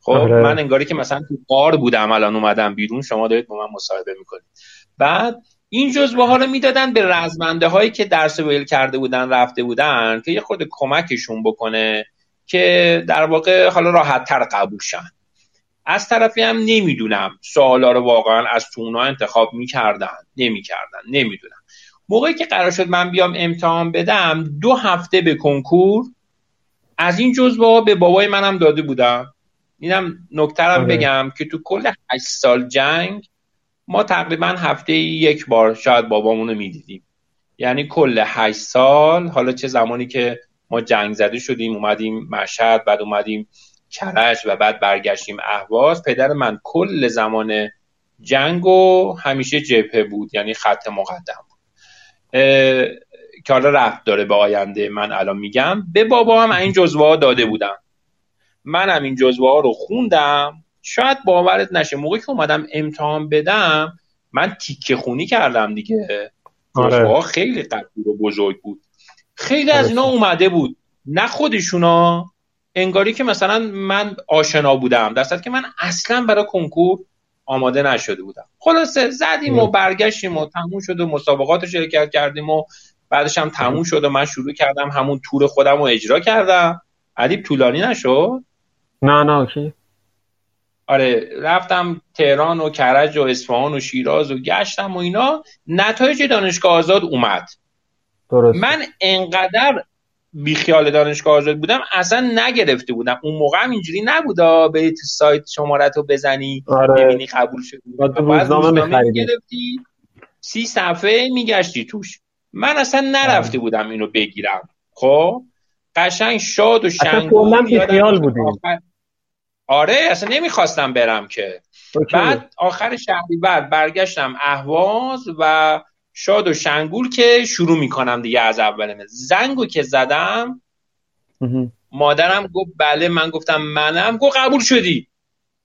خب آره. من انگاری که مثلا تو قار بودم الان اومدم بیرون، شما دارید با من مصاحبه میکنید. بعد این جزوه ها رو میدادن به رزمنده هایی که درس ویل کرده بودن رفته بودن که یه خود کمکشون بکنه که در واقع حالا راحت تر قبول شن. از طرفی هم نمیدونم سوالا رو واقعا از تو اونا انتخاب میکردن نمیکردن نمیدونم. موقعی که قرار شد من بیام امتحان بدم، دو هفته به کنکور از این جزوه ها به بابای منم داده بودم. اینم نکترم بگم که تو کل هشت سال جنگ ما تقریبا هفته یک بار شاید بابامون رو میدیدیم، یعنی کل هشت سال. حالا چه زمانی که ما جنگ زده شدیم اومدیم مشهد، بعد اومدیم کرج و بعد برگشتیم اهواز، پدر من کل زمان جنگ و همیشه جبهه بود، یعنی خط مقدم بود که حالا رفت داره به آینده من الان میگم. به بابا هم این جزوه ها داده بودم، من هم این جزوه ها رو خوندم. شاید باورت نشه موقعی که اومدم امتحان بدم من تیکه خونی کردم دیگه. جزوه ها خیلی قدیر و بزرگ بود، خیلی از اینا اومده بود نه خودشونا، انگاری که مثلا من آشنا بودم، درصد که من اصلا برای کنکور آماده نشده بودم. خلاصه زدیم و برگشتیم و تموم شد و مسابقات رو شرکت کردیم و بعدش هم تموم شد و من شروع کردم همون تور خودم رو اجرا کردم. عدیب طولانی نشد؟ نه نه اوکی. آره رفتم تهران و کرج و اصفهان و شیراز و گشتم و اینا. نتایج دانشگاه آزاد اومد. درست. من انقدر بیخیال دانشگاه آزاد بودم اصلا نگرفته بودم. اون موقع هم اینجوری نبودا به تو سایت شمارتو بزنی آره. ببینی قبول شدی. بعد روزنامه میگرفتی سی صفحه میگشتی توش. من اصلا نرفته بودم اینو بگیرم. خب قشنگ شاد و شنگون بیخیال بودیم. آره اصلا نمیخواستم برم که اوکی. بعد آخر شهریور برگشتم اهواز و شاد و شنگول که شروع میکنم دیگه از اول. من زنگو که زدم مادرم گفت بله. من گفتم منم. گفت قبول شدی؟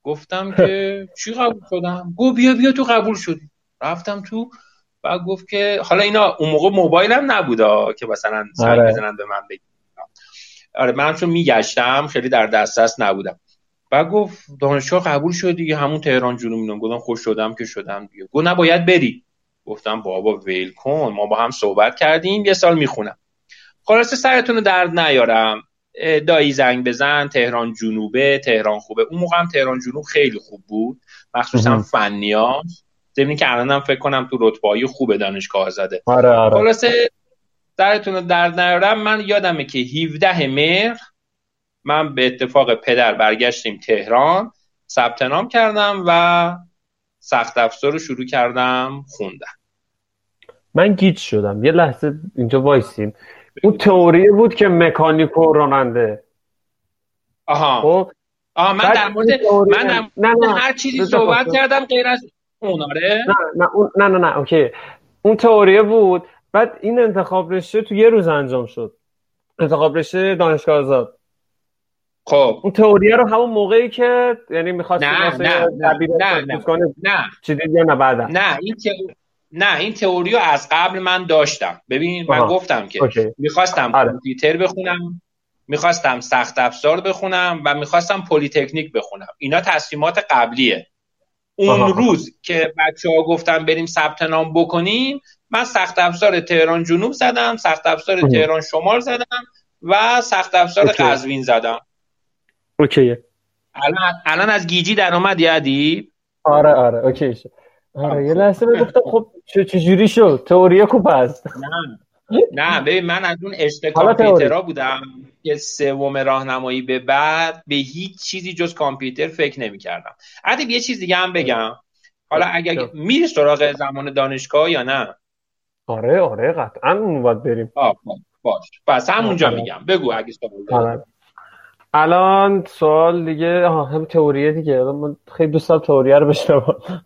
گفتم که چی قبول شدم؟ گفت بیا بیا تو قبول شدی. رفتم تو و گفت که حالا اینا اون موقع موبایلم نبودا که مثلا سعی بزنن به من بگن. آره منم چون میگشتم خیلی در دسترس نبودم. و گفت دانشگاه قبول شدی همون تهران جنوب میدونم. گفتم خوش شدم که شدم بیا. گفت نباید بری. گفتم بابا ویل کن، ما با هم صحبت کردیم یه سال میخونم. خلاصه سرتون رو درد نیارم، دایی زنگ بزن، تهران جنوبه، تهران خوبه. اون موقع هم تهران جنوب خیلی خوب بود، مخصوصا فنیاش. زمینی که الانم فکر کنم تو رتبه‌ای خوبه دانشگاه آزاده. آره آره. خلاصه درتون رو در نیارم، من یادمه که هفدهم مهر من به اتفاق پدر برگشتیم تهران، ثبت نام کردم و سخت افزار رو شروع کردم خوندم. من گیج شدم یه لحظه، اینجا وایسیم. اون تئوری بود که مکانیک و راننده. آها. آها من در مورد من در مورد نه نه. هر چیزی صحبت کردم غیر از اون. آره. نه نه نه نه نه اوکی. اون تئوری بود. بعد این انتخاب رشته تو یه روز انجام شد. انتخاب رشته دانشگاه آزاد. خب اون تئوری رو همون موقعی که یعنی می‌خواست واسه دبیرستان کنه نه چه دیگه نه بعدا نه این که نه این تئوری رو از قبل من داشتم. ببین من آها. گفتم که اوکی. میخواستم آره. کامپیوتر بخونم، میخواستم سخت افزار بخونم و میخواستم پلی تکنیک بخونم. اینا تصمیمات قبلیه. اون آها. روز که بچه‌ها گفتن بریم ثبت نام بکنیم، من سخت افزار تهران جنوب زدم، سخت افزار تهران شمال زدم و سخت افزار قزوین زدم. اوکی. الان الان از گیجی در اومد یادی؟ آره آره اوکی شد. آره یه لحظه گفتم خب چه چجوری شد؟ تئوری کو پس. نه. نه ببین من از اون اشتباه کامپیوترا بودم که سوم راهنمایی به بعد به هیچ چیزی جز کامپیوتر فکر نمی‌کردم. عادی یه چیز دیگه هم بگم. حالا اگه میری سراغ زمان دانشگاه یا نه؟ آره آره قطعاً اون وقت بریم. آ باش. پس همونجا میگم. بگو اگه سوال الان سوال دیگه ها هم تئوریه دیگه. من خیلی دوست دارم تئوریه رو بشنوم.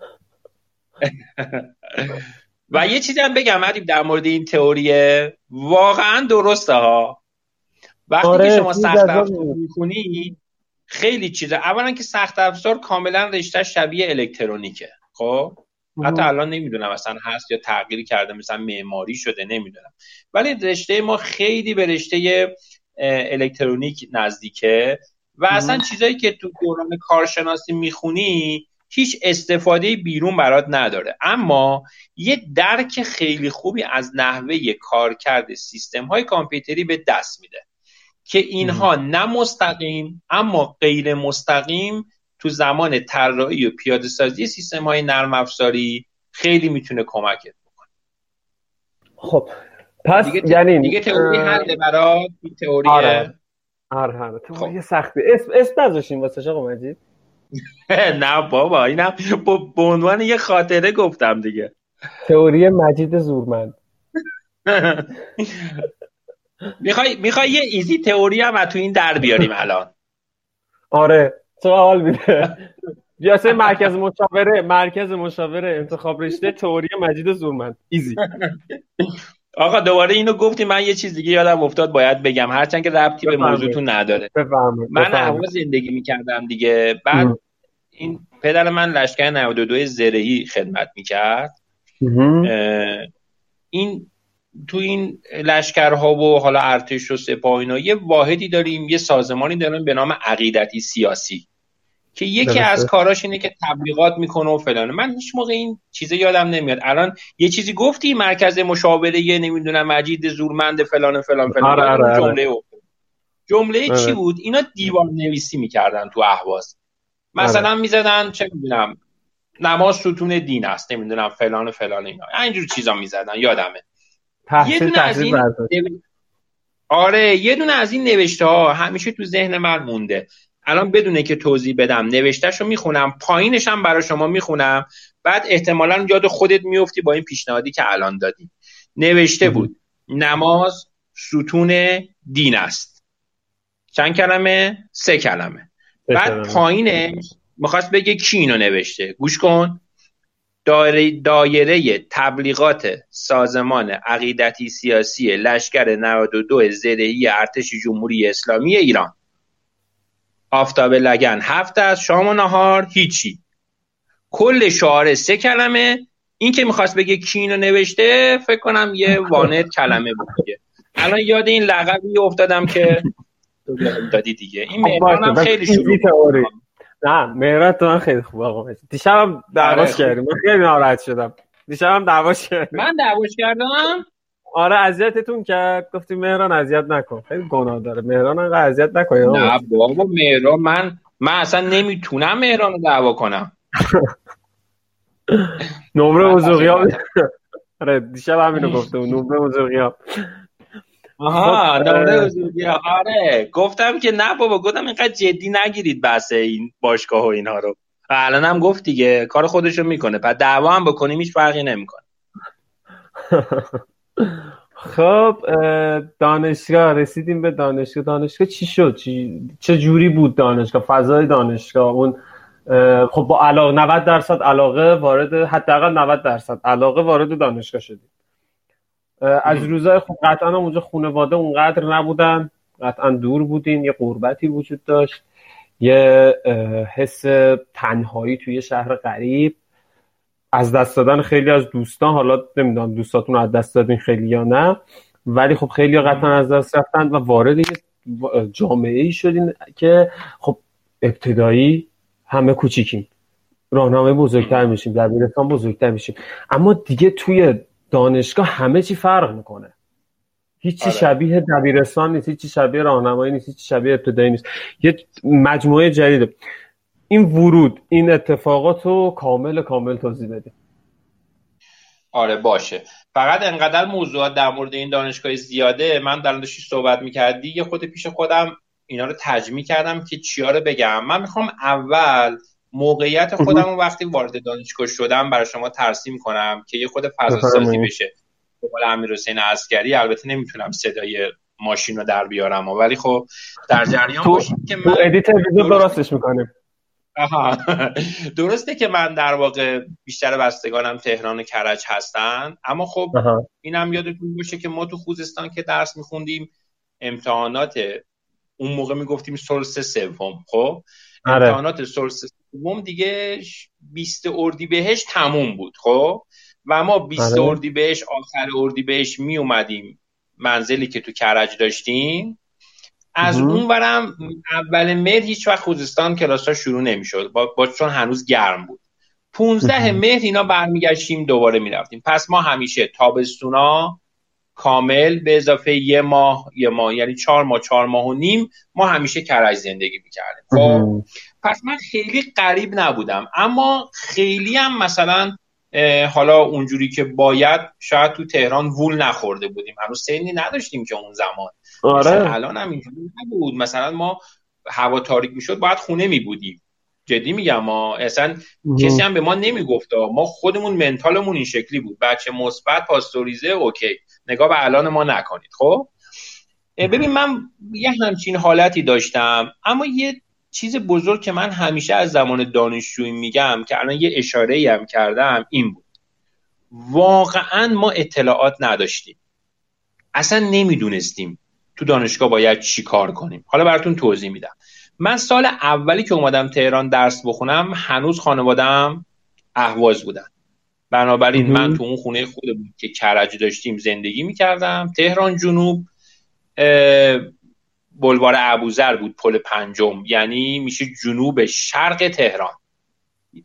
و یه چیزی هم بگم علی در مورد این تئوریه، واقعا درسته ها. وقتی آره، که شما سخت افزار می‌خونی خیلی چیزه. اولا که سخت افزار کاملا رشته شبیه الکترونیکه. خب حتی الان نمیدونم اصلا هست یا تغییر کرده، مثلا معماری شده نمیدونم، ولی رشته ما خیلی به رشته الکترونیک نزدیکه و اصلا چیزایی که تو دوران کارشناسی میخونی هیچ استفاده بیرون برات نداره، اما یه درک خیلی خوبی از نحوه کارکرد سیستم‌های کامپیوتری به دست میده که اینها نه مستقیم اما غیر مستقیم تو زمان طراحی و پیاده‌سازی سیستم‌های نرم افزاری خیلی میتونه کمکت بکنه. خب پس دیگه یعنی دیگه تئوری حل برات این تئوریه. آره آره آره تئوری سختی. اسم اسم نذاشتین واسه آقا مجید؟ نه بابا اینم به عنوان یه خاطره گفتم دیگه. تئوری مجید زورمند. میخوای میخوای یه ایزی تئوری هم تو این در بیاریم الان؟ آره سوال میده. بیاسه مرکز مشاوره، مرکز مشاوره انتخاب رشته تئوری مجید زورمند ایزی. آقا دوباره اینو گفتی، من یه چیز دیگه یادم افتاد باید بگم، هرچند که ربطی به موضوعتون نداره. بفهمه. من اهواز زندگی میکردم دیگه. بعد ام. این پدر من لشکر نود و دو زرهی خدمت میکرد. این تو این لشکرها و حالا ارتش و سپاه اینا یه واحدی داریم، یه سازمانی داریم به نام عقیدتی سیاسی که یکی دلسته. از کاراش اینه که تبلیغات میکنه و فلانه. من هیچ موقع این چیزه یادم نمیاد. الان یه چیزی گفتی مرکز مشاوره یه نمیدونم مجید زورمند فلانه فلان فلان. آره آره جمله آره. جمله آره. چی بود؟ اینا دیوان نویسی میکردن تو اهواز. مثلا آره. میزدن چه میدونم نماز ستون دین است، نمیدونم فلان فلان اینا. اینجور چیزا میزدن یادمه. یه دونه از این نو... آره یه دونه از این نوشته ها همیشه تو ذهن من مونده. الان بدونه که توضیح بدم نوشتهشو میخونم، پایینش هم برای شما میخونم، بعد احتمالاً یاد خودت میفتی با این پیشنهادی که الان دادی. نوشته بود نماز ستون دین است، چند کلمه؟ سه کلمه. بعد پایینش میخواست بگه کی اینو نوشته. گوش کن. دایره, دایره تبلیغات سازمان عقیدتی سیاسی لشکر نود و دو زرهی ارتش جمهوری اسلامی ایران. آفتاب لگن هفت از شام و نهار هیچی. کل شعار سه کلمه. این که میخواست بگه کی اینو نوشته فکر کنم یه وانت کلمه بوده. الان یاد این لقبی افتادم که دادی دیگه. این مهرانم خیلی شروع تئوری. نه مهران تو من خیلی خوبه آقا. دیشبم دعواش کردیم. من خیلی ناراحت شدم. دیشبم دعواش کردیم. من دعواش کردم. آره اذیتتون کرد. گفتیم مهران اذیت نکن. خیلی گناه داره. مهران انقدر اذیت نکن. نه بابا مهران من من اصلا نمیتونم مهران رو دعوا کنم. نمره بزرگیاب. آره دیشب همین رو گفتم، نمره بزرگیاب. آها نمره بزرگیاب. آره گفتم که نه بابا، گفتم اینقدر جدی نگیرید بحث این باشگاه و اینها رو. الان هم گفت دیگه کار خودش رو میکنه، بعد دعوا هم بکنیم هیچ فرقی نمیکنه. خب دانشگاه، رسیدیم به دانشگاه. دانشگاه چی شد؟ چی... چه جوری بود دانشگاه؟ فضای دانشگاه اون خب با علاقه نود درصد علاقه وارد، حداقل نود درصد علاقه وارد دانشگاه شدیم. از روزای خب قطعا هم اونجا خانواده اونقدر نبودن، قطعا دور بودین، یه غربتی وجود داشت، یه حس تنهایی توی شهر غریب، از دست دادن خیلی از دوستان. حالا نمیدونم دوستاتون از دست دادین خیلی یا نه، ولی خب خیلی قطعا از دست رفتن و وارد یه جامعه‌ای شدین که خب ابتدایی همه کوچیکیم، راهنمای بزرگتر میشیم، دبیرستان بزرگتر میشیم، اما دیگه توی دانشگاه همه چی فرق میکنه. هیچی آره. شبیه دبیرستان نیست، هیچی شبیه راهنمایی نیست، هیچی شبیه ابتدایی نیست، یه مجموعه جدیده. این ورود، این اتفاقات رو کامل کامل توضیح بده. آره باشه. فقط انقدر موضوعات در مورد این دانشگاه زیاده، من در انداشتی صحبت میکردی یه خود پیش خودم اینا رو تجمیع کردم که چیا رو بگم. من میخوام اول موقعیت خودم رو وقتی وارد دانشگاه شدم برای شما ترسیم کنم که یه خود فضاسازی بشه. به قول امیرحسین عسکری، البته نمیتونم صدای ماشین رو در بیارم ولی خب در جریان باشید که من ادیت ویدیو درستش میکنم. آها درسته که من در واقع بیشتر بستگانم تهران و کرج هستن، اما خب آها. اینم یادتون باشه که ما تو خوزستان که درس میخوندیم امتحانات اون موقع میگفتیم سورس سوم، خب آره. امتحانات سورس سوم دیگه بیست اردیبهشت تموم بود، خب و ما بیست آره. اردیبهشت آخر اردیبهشت می اومدیم منزلی که تو کرج داشتیم. از اون برم اول مهر هیچ وقت خوزستان کلاس ها شروع نمی شد با, با چون هنوز گرم بود. پونزده مهر اینا برمیگشتیم دوباره می رفتیم. پس ما همیشه تابستونا کامل به اضافه یه ماه یه ماه یعنی چهار ماه چهار ماه و نیم ما همیشه کرج زندگی می کردیم. خب پس من خیلی قریب نبودم، اما خیلی هم مثلا حالا اونجوری که باید شاید تو تهران وول نخورده بودیم، هنوز سنی نداشتیم که اون زمان. آره الان هم اینجوری نبود، مثلا ما هوا تاریک میشد باید خونه میبودیم. جدی میگم ما اصلا مم. کسی هم به ما نمیگفت، ما خودمون منتالمون این شکلی بود، بچه مثبت پاستوریزه اوکی، نگاه به الان ما نکنید. خب ببین من یه همچین حالتی داشتم، اما یه چیز بزرگ که من همیشه از زمان دانشجویی میگم که الان یه اشاره‌ای هم کردم این بود، واقعا ما اطلاعات نداشتیم، اصلا نمیدونستیم تو دانشگاه باید چی کار کنیم. حالا براتون توضیح میدم. من سال اولی که اومدم تهران درس بخونم هنوز خانواده‌ام اهواز بودن، بنابراین من تو اون خونه خودمون که کرج داشتیم زندگی میکردم. تهران جنوب بلوار ابوذر بود، پل پنجم، یعنی میشه جنوب شرق تهران.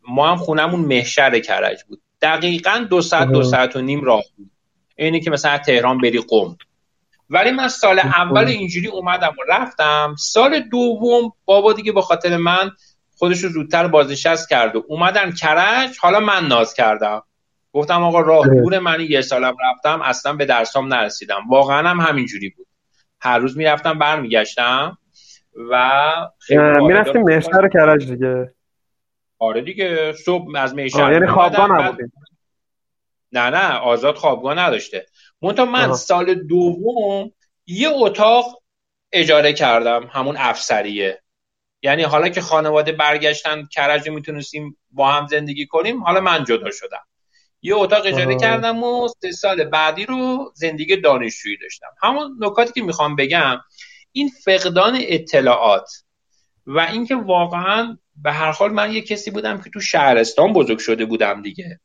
ما هم خونمون محشر کرج بود، دقیقاً دو ساعت دو ساعت و نیم راه بود، اینی که مثلا تهران بری قم. ولی من سال اول اینجوری اومدم و رفتم. سال دوم بابا دیگه به خاطر من خودش رو زودتر بازنشست کرد و اومدن کرج. حالا من ناز کردم، گفتم آقا راه دور، من یه سالم رفتم اصلا به درسام نرسیدم. واقعا هم همینجوری بود، هر روز میرفتم برمیگشتم و میرفتیم مهشتر و کرج دیگه. آره دیگه صبح از مهشتر، یعنی خوابگاه نبودیم. نه نه آزاد خوابگاه نداشته. منتها من آه. سال دوم یه اتاق اجاره کردم، همون افسریه، یعنی حالا که خانواده برگشتن کرج میتونستیم با هم زندگی کنیم، حالا من جدا شدم یه اتاق اجاره آه. کردم و سه سال بعدی رو زندگی دانشجویی داشتم. همون نکاتی که میخوام بگم این فقدان اطلاعات و اینکه واقعا به هر حال من یه کسی بودم که تو شهرستان بزرگ شده بودم دیگه.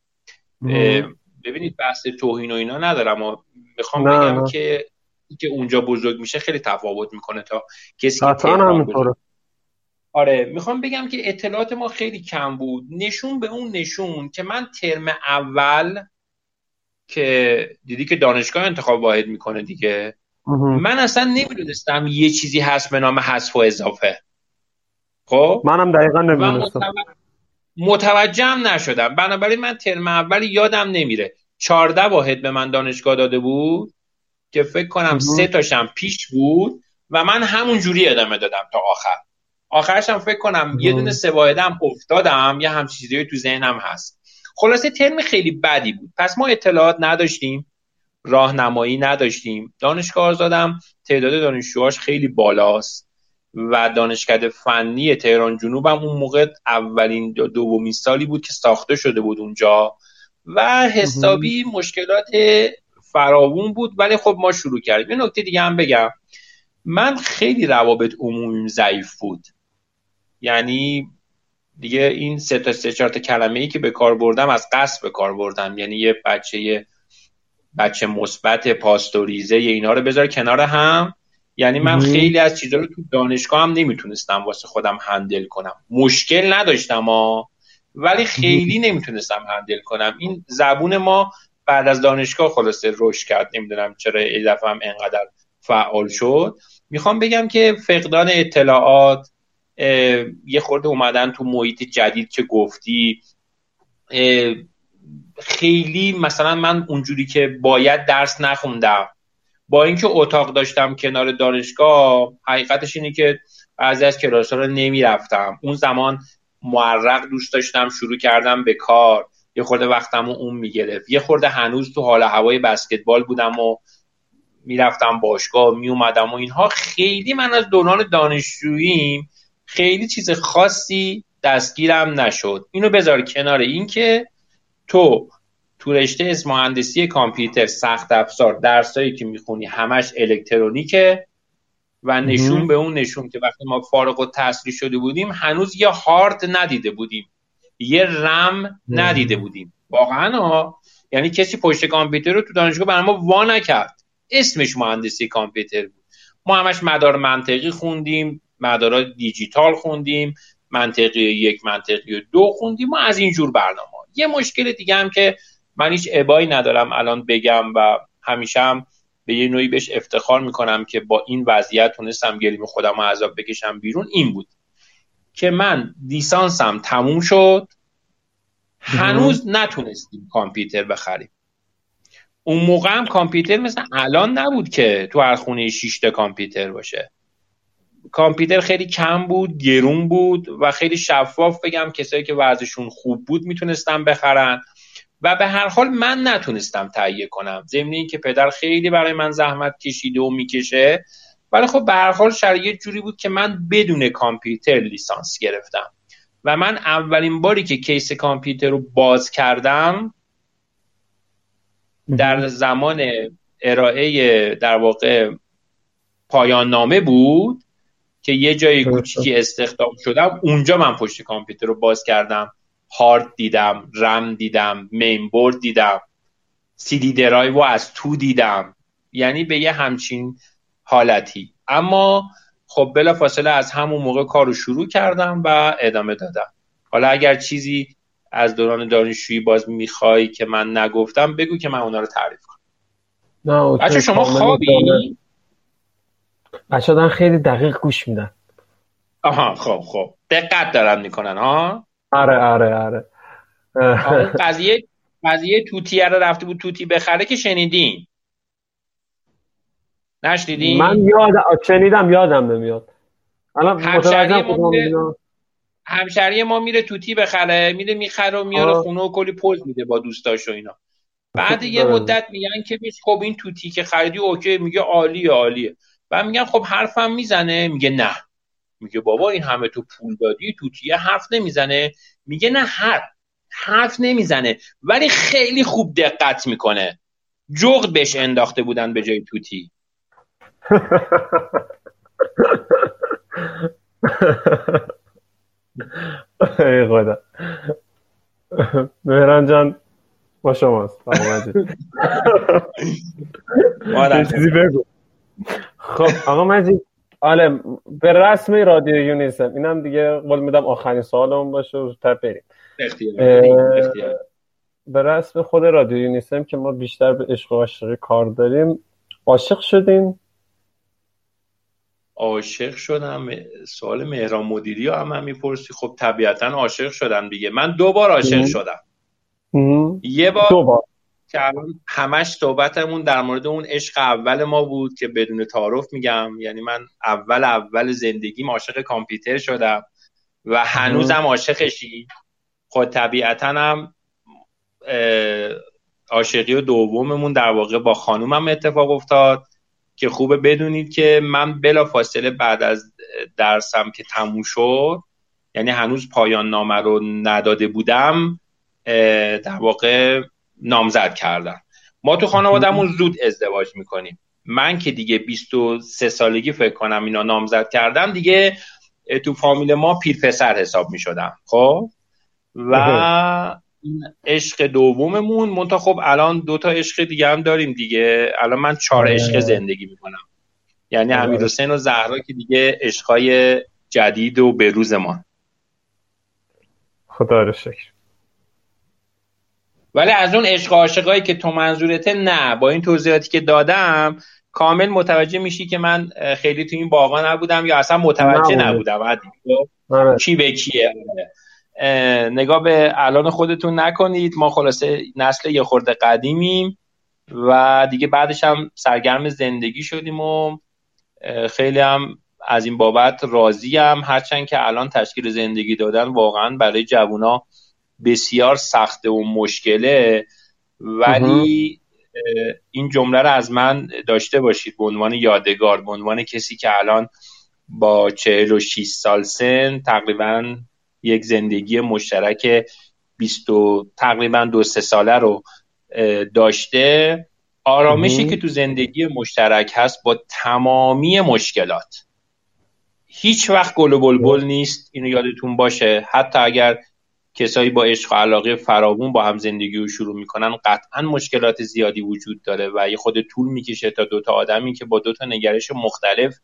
ببینید بحث توهین و اینا ندارم و میخوام نه بگم نه. که که اونجا بزرگ میشه خیلی تفاوت میکنه تا کسی که تهران بزرگ. آره میخوام بگم که اطلاعات ما خیلی کم بود، نشون به اون نشون که من ترم اول که دیدی که دانشگاه انتخاب واحد میکنه دیگه مهم. من اصلا نمیدونستم یه چیزی هست به نام حذف و اضافه. خب منم دقیقا نمیدونستم. متوجهم نشدم. بنابراین من ترم اول یادم نمیره چهارده واحد به من دانشگاه داده بود که فکر کنم سه تاشم پیش بود و من همون جوری ادامه دادم تا آخر. آخرشم فکر کنم مم. یه دونه سه واحدم افتادم، یه همچین چیزی تو ذهنم هست. خلاصه ترم خیلی بدی بود. پس ما اطلاعات نداشتیم، راهنمایی نداشتیم. دانشگاه آزادم تعداد دانشجوهاش خیلی بالاست و دانشکده فنی تهران جنوبم اون موقع اولین دومین سالی بود که ساخته شده بود اونجا و حسابی مشکلات فراوون بود، ولی خب ما شروع کردیم. یه نکته دیگه هم بگم، من خیلی روابط عمومیم ضعیف بود، یعنی دیگه این سه تا سه چهار تا کلمه‌ای که به کار بردم از قصد به کار بردم، یعنی یه بچه یه بچه مثبت پاستوریزه یه اینا رو بذار کنار هم. یعنی من خیلی از چیزا رو تو دانشگاه هم نمیتونستم واسه خودم هندل کنم. مشکل نداشتم ها، ولی خیلی نمیتونستم هندل کنم. این زبون ما بعد از دانشگاه خلاصه رشد کرد، نمیدونم چرا یه دفعه هم اینقدر فعال شد. میخوام بگم که فقدان اطلاعات، یه خورده اومدن تو محیط جدید که گفتی، خیلی مثلا من اونجوری که باید درس نخوندم، با اینکه اتاق داشتم کنار دانشگاه، حقیقتش اینه که بعضی از کلاس‌ها رو نمیرفتم. اون زمان معرق دوست داشتم، شروع کردم به کار، یه خورده وقتم رو اون میگرفت. یه خورده هنوز تو حال هوای بسکتبال بودم و میرفتم باشگاه میومدم و اینها. خیلی من از دوران دانشجوییم خیلی چیز خاصی دستگیرم نشد. اینو بذار کنار، این که تو تو رشته اسم مهندسی کامپیوتر سخت افزار درسایی که میخونی همش الکترونیکه و نشون مم. به اون نشون که وقتی ما فارغ التحصیل شده بودیم هنوز یه هارد ندیده بودیم، یه رم ندیده بودیم واقعا ها. یعنی کسی پشت کامپیوتر رو تو دانشگاه برای ما وا نکرد، اسمش مهندسی کامپیوتر بود. ما همش مدار منطقی خوندیم، مدارات دیجیتال خوندیم، منطقی یک، منطقی دو خوندیم، ما از این جور برنامه. یه مشکل دیگه هم که من هیچ ابایی ندارم الان بگم و همیشه هم به یه نوعی بهش افتخار میکنم که با این وضعیت تونستم گلیم خودم رو عذاب بکشم بیرون، این بود که من لیسانسم تموم شد، هنوز نتونستیم کامپیوتر بخریم. اون موقع هم کامپیوتر مثل الان نبود که تو هر خونه شش تا کامپیوتر باشه. کامپیوتر خیلی کم بود، گرون بود و خیلی شفاف بگم کسایی که وضعشون خوب بود میتونستن بخرن و به هر حال من نتونستم تهیه کنم. ضمن این که پدر خیلی برای من زحمت کشیده و میکشه، ولی خب به هر حال شرایط جوری بود که من بدون کامپیوتر لیسانس گرفتم و من اولین باری که کیس کامپیوتر رو باز کردم در زمان ارائه در واقع پایان نامه بود که یه جایی کوچیکی استخدام شدم. اونجا من پشت کامپیوتر رو باز کردم، هارد دیدم، رم دیدم، مین بورد دیدم، سی دی درایو از تو دیدم، یعنی به یه همچین حالتی. اما خب بلافاصله از همون موقع کار رو شروع کردم و ادامه دادم. حالا اگر چیزی از دوران دانشجویی باز میخوای که من نگفتم بگو که من اونا رو تعریف کنم. بچه شما خوابی؟ بچه دارن خیلی دقیق گوش میدن. آها خب خب دقت دارن میکنن ها. آره آره آره قضیه قضیه توتی رو رفته بود توتی بخره که شنیدین نشنیدین؟ من یاد شنیدم یادم نمیاد الان. متوجهم. همشری ما میره توتی بخره، میره میخره و میاره خونه و کلی پوز میده با دوستاش و اینا. بعد یه مدت میگن که خب این توتی که خریدی اوکی، میگه عالیه عالیه. بعد میگن خب حرفم میزنه؟ میگه نه. میگه بابا این همه تو پول دادی توتیه حرف نمیزنه؟ میگه نه حرف حرف نمیزنه ولی خیلی خوب دقت میکنه. جغد بهش انداخته بودن به جای توتی. ای خدا مهران جان با شماست. یه چیزی بگو. خب آقا مجید، آره به رسم رادیو یونیستن اینم دیگه قول میدم آخرین سوالمون باشه و زودتر بریم. به رسم خود رادیو یونیستن که ما بیشتر به عشق و عاشقی کار داریم، عاشق شدیم؟ عاشق شدم. سوال مهران مدیری هم هم میپرسی، خب طبیعتا عاشق شدم دیگه. من دو بار عاشق شدم. ام. یه بار, بار. که همش صحبتمون در مورد اون عشق اول ما بود که بدون تعارف میگم، یعنی من اول اول زندگیم عاشق کامپیوتر شدم و هنوزم عاشقشی. خب طبیعتا هم عاشقی و دوممون در واقع با خانومم اتفاق افتاد که خوبه بدونید که من بلا فاصله بعد از درسم که تموم شد، یعنی هنوز پایان نامه رو نداده بودم، در واقع نامزد کردم. ما تو خانوادمون زود ازدواج میکنیم. من که دیگه بیست و سه سالگی فکر کنم اینا نامزد کردم، دیگه تو فامیل ما پیرپسر حساب میشدم. خب و عشق دوممون منتها خب الان دو تا عشق دیگه هم داریم دیگه. الان من چهار عشق زندگی میکنم، یعنی امیرحسین و زهرا که دیگه عشقای جدید و به روز ما. خدا رو شکر. ولی از اون عشق عاشقایی که تو منظورته نه، با این توضیحاتی که دادم کامل متوجه میشی که من خیلی تو این باغا نبودم یا اصلا متوجه نبودم چی به کیه. نگاه به الان خودتون نکنید، ما خلاصه نسل یه خورده قدیمیم و دیگه بعدش هم سرگرم زندگی شدیم و خیلی هم از این بابت راضیم، هرچند که الان تشکیل زندگی دادن واقعا برای جوونا بسیار سخته و مشکله. ولی این جمله رو از من داشته باشید به عنوان یادگار، به عنوان کسی که الان با چهل و شش سال سن تقریباً یک زندگی مشترک بیست و تقریبا دو سه ساله رو داشته. آرامشی که تو زندگی مشترک هست با تمامی مشکلات، هیچ وقت گل و بلبل نیست، اینو یادتون باشه. حتی اگر کسایی با عشق و علاقه فراوون با هم زندگی رو شروع میکنن قطعا مشکلات زیادی وجود داره و یه خود طول میکشه تا دوتا آدمی که با دوتا نگرش مختلف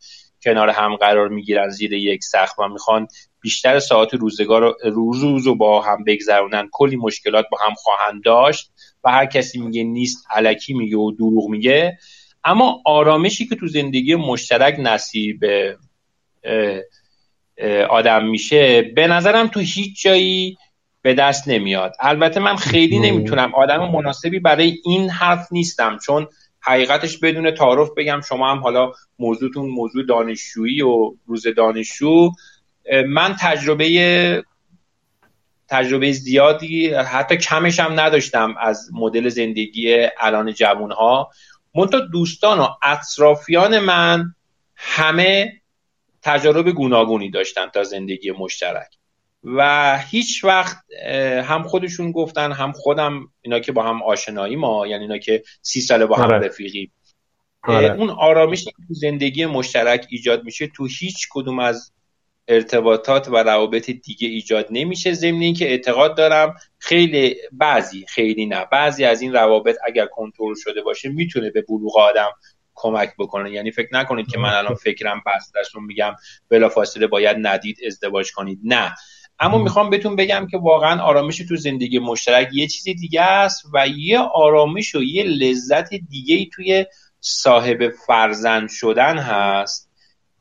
کنار هم قرار میگیرن زیر یک سقف و میخوان بیشتر ساعات روزگار روز روز رو با هم بگذرونن، کلی مشکلات با هم خواهند داشت و هر کسی میگه نیست، الکی میگه و دروغ میگه. اما آرامشی که تو زندگی مشترک نصیب آدم میشه به نظرم تو هیچ جایی به دست نمیاد. البته من خیلی نمیتونم آدم مناسبی برای این حرف نیستم، چون حقیقتش بدون تعارف بگم شما هم حالا موضوعتون موضوع دانشجویی و روز دانشجو، من تجربه تجربه زیادی حتی کمش هم نداشتم از مدل زندگی الان جوانها. منتها دوستان و اطرافیان من همه تجربه گوناگونی داشتن تا زندگی مشترک و هیچ وقت هم خودشون گفتن هم خودم، اینا که با هم آشنایی ما، یعنی اینا که سی ساله با هم رفیقی، اون آرامش که تو زندگی مشترک ایجاد میشه تو هیچ کدوم از ارتباطات و روابط دیگه ایجاد نمیشه. ضمن این که اعتقاد دارم خیلی بعضی خیلی نه بعضی از این روابط اگر کنترل شده باشه میتونه به بلوغ آدم کمک بکنه. یعنی فکر نکنید که من الان فکرم بسترشون میگم بلافاصله باید ندید ازدواج کنید، نه. اما میخوام بهتون بگم که واقعا آرامش تو زندگی مشترک یه چیز دیگه است و یه آرامش و یه لذت دیگه‌ای توی صاحب فرزند شدن هست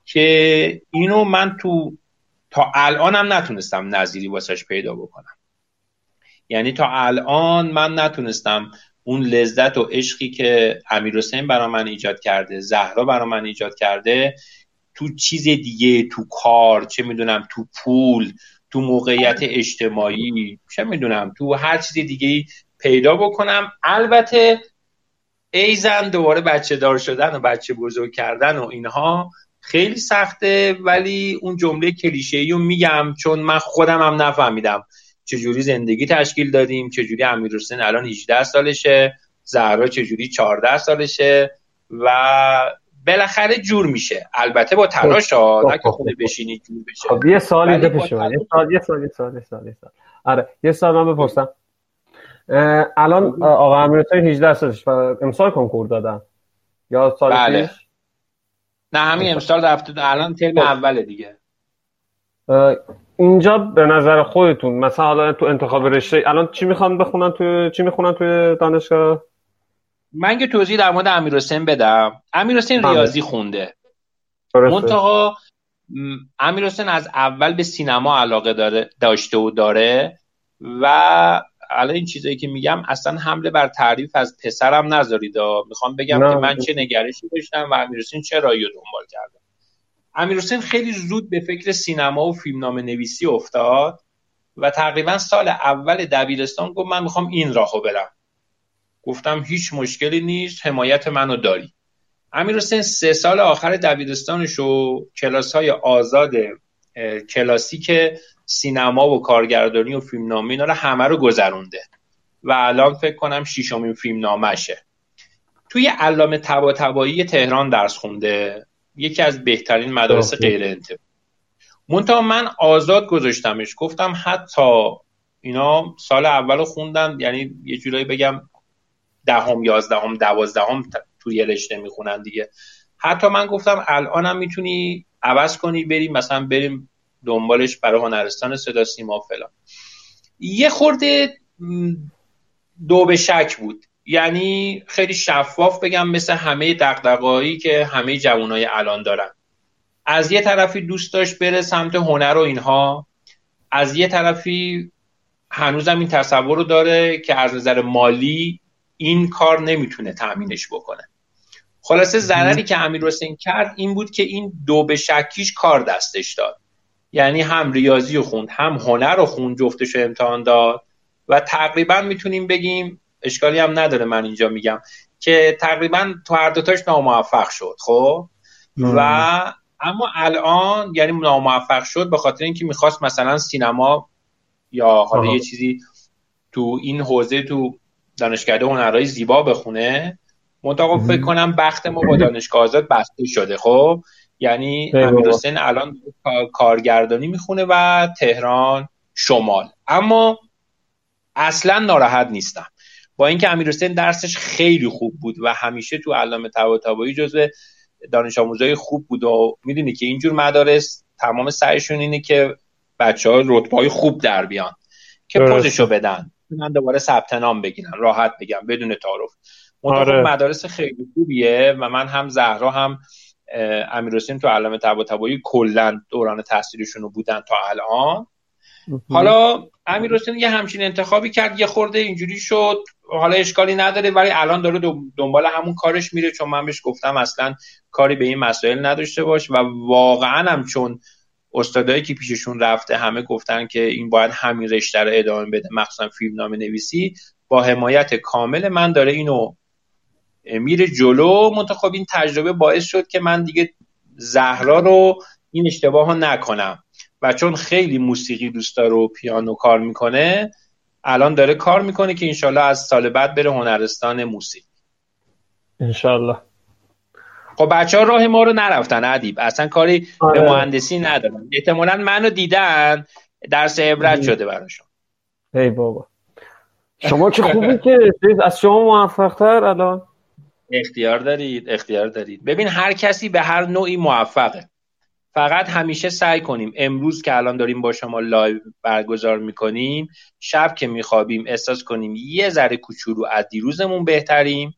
که اینو من تو تا الانم نتونستم نظیری واسش پیدا بکنم. یعنی تا الان من نتونستم اون لذت و عشقی که امیرحسین برای من ایجاد کرده، زهرا برای من ایجاد کرده، تو چیز دیگه، تو کار، چه میدونم تو پول، تو موقعیت اجتماعی، چه میدونم تو هر چیز دیگه‌ای پیدا بکنم. البته ایزن دوباره بچه دار شدن و بچه بزرگ کردن و اینها خیلی سخته، ولی اون جمله کلیشه‌ای رو میگم چون من خودم هم نفهمیدم چجوری زندگی تشکیل دادیم. چجوری امیرحسین الان هجده سالشه، زهرا چجوری چهارده سالشه و بالاخره جور میشه. البته با تلاش ها، نه که خود بشینی جور بشه. خب یه سال اینجا پیش اومد، یه سال یه سال یه سال یه سال آره یه سال من بپرسم. الان آقا امیرحسین هجده سالشه و امسال کنکور دادن یا سال بله. پیش؟ نه همین امسال رفته، الان ترم اوله دیگه. اینجا به نظر خودتون مثلا حالا تو انتخاب رشته الان چی میخوان بخونن، تو چی میخونن توی دانشگاه؟ من که توضیح در مورد امیرحسین بدم. امیرحسین ریاضی خونده، منتها امیرحسین از اول به سینما علاقه داره داشته و داره و الان این چیزایی که میگم اصلا حمله بر تعریف از پسرم نذارید، میخوام بگم نه. که من چه نگرشی داشتم و امیرحسین چه رایی رو دنبال کردم. امیرحسین خیلی زود به فکر سینما و فیلمنامه نویسی افتاد و تقریبا سال اول دبیرستان گفت من میخوام این راهو برم. گفتم هیچ مشکلی نیست، حمایت منو داری. امیرحسین سه سال آخر دبیرستانشو کلاس‌های آزاد کلاسیک سینما و کارگردانی و فیلمنامه اینا رو همه رو گذرونده و الان فکر کنم ششمین فیلمنامه‌شه. توی علامه طباطبایی تهران درس خونده، یکی از بهترین مدارس غیر انتفاعی. منتها من آزاد گذاشتمش، گفتم حتی اینا سال اولو خوندن، یعنی یه جورایی بگم دهم یازدهم دوازدهم توی رشته میخونن دیگه. حتی من گفتم الانم میتونی عوض کنی بریم مثلا بریم دنبالش برای هنرستان صدا سیما فلان. یه خورده دو به شک بود، یعنی خیلی شفاف بگم مثل همه دغدغه‌هایی که همه جوانای الان دارن. از یه طرفی دوست داشت بره سمت هنر و اینها، از یه طرفی هنوزم این تصور رو داره که از نظر مالی این کار نمیتونه تأمینش بکنه. خلاصه ضرری که امیرحسین کرد این بود که این دو به شکیش کار دستش داد، یعنی هم ریاضی رو خوند هم هنر رو خوند، جفتش رو امتحان داد و تقریبا میتونیم بگیم اشکالی هم نداره من اینجا میگم که تقریبا تو هر دوتاش ناموفق شد. خب و اما الان یعنی ناموفق شد به خاطر اینکه میخواست مثلا سینما یا حالا یه چیزی تو این حوزه تو دانشکده هنرهای زیبا بخونه. منطقه فکر کنم بخت ما با دانشگاه آزاد بسته شده. خب یعنی امیرحسین الان کارگردانی میخونه و تهران شمال. اما اصلا ناراحت نیستم، با اینکه امیرحسین درسش خیلی خوب بود و همیشه تو علامه طباطبایی جزو دانش آموزای خوب بود و میدونی که اینجور مدارس تمام سعیشون اینه که بچه‌ها رتبه‌های خوب در بیان که پوزشو بدن، من دوباره ثبت نام بگیرن، راحت بگم بدون تعارف. آره. مدارس خیلی خوبیه و من هم زهرا هم امیرحسین تو علامه طباطبایی کلا دوران تحصیلشون رو بودن تا الان. حالا امیرحسین یه همچین انتخابی کرد، یه خورده اینجوری شد، حالا اشکالی نداره ولی الان داره دنبال همون کارش میره، چون من بهش گفتم اصلا کاری به این مسائل نداشته باش و واقعا هم چون استادایی که پیششون رفته همه گفتن که این باید همین رشته رو ادامه بده، مخصوصا فیلمنامه نویسی، با حمایت کامل من داره اینو میره جلو. منتها این تجربه باعث شد که من دیگه زهرا رو این اشتباهو نکنم و چون خیلی موسیقی دوست داره و پیانو کار میکنه الان داره کار میکنه که انشالله از سال بعد بره هنرستان موسیقی انشالله. خب بچه ها راه ما رو نرفتن ادیب، اصلا کاری آره. به مهندسی ندارن، احتمالاً منو دیدن درس عبرت شده براشون. ای بابا شما چه خوبی که از شما موفق‌تر الان اختیار دارید اختیار دارید. ببین هر کسی به هر نوعی موفقه، فقط همیشه سعی کنیم امروز که الان داریم با شما لایو برگزار میکنیم شب که میخوابیم احساس کنیم یه ذره کوچولو از دیروزمون بهتریم.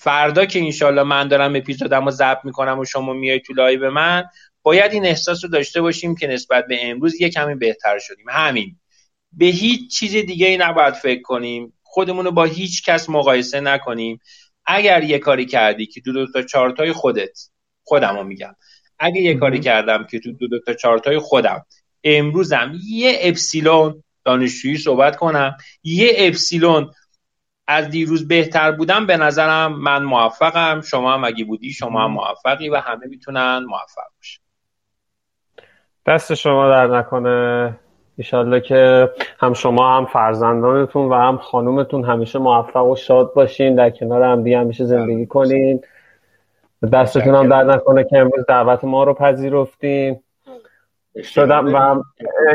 فردا که انشالله من دارم اپیزودم رو ضبط میکنم و شما میای تو لایو من، باید این احساس رو داشته باشیم که نسبت به امروز یه کمی بهتر شدیم، همین. به هیچ چیز دیگه ای نباید فکر کنیم، خودمون رو با هیچ کس مقایسه نکنیم. اگر یه کاری کردی که دو دو تا چارتای خودت، خودمو میگم، اگه یه کاری کردم که تو دو, دو تا چارتای خودم امروزم یه اپسیلون دانشجویی صحبت کنم، یه اپسیلون از دیروز بهتر بودم، به نظرم من موفقم. شما هم اگه بودی شما هم موفقی و همه میتونن موفق باشن. دست شما در نکنه، انشالله که هم شما هم فرزندانتون و هم خانومتون همیشه موفق و شاد باشین، در کنار هم دیگه همیشه زندگی کنین. دستتون هم درد نکنه که امروز دعوت ما رو پذیرفتیم شدم و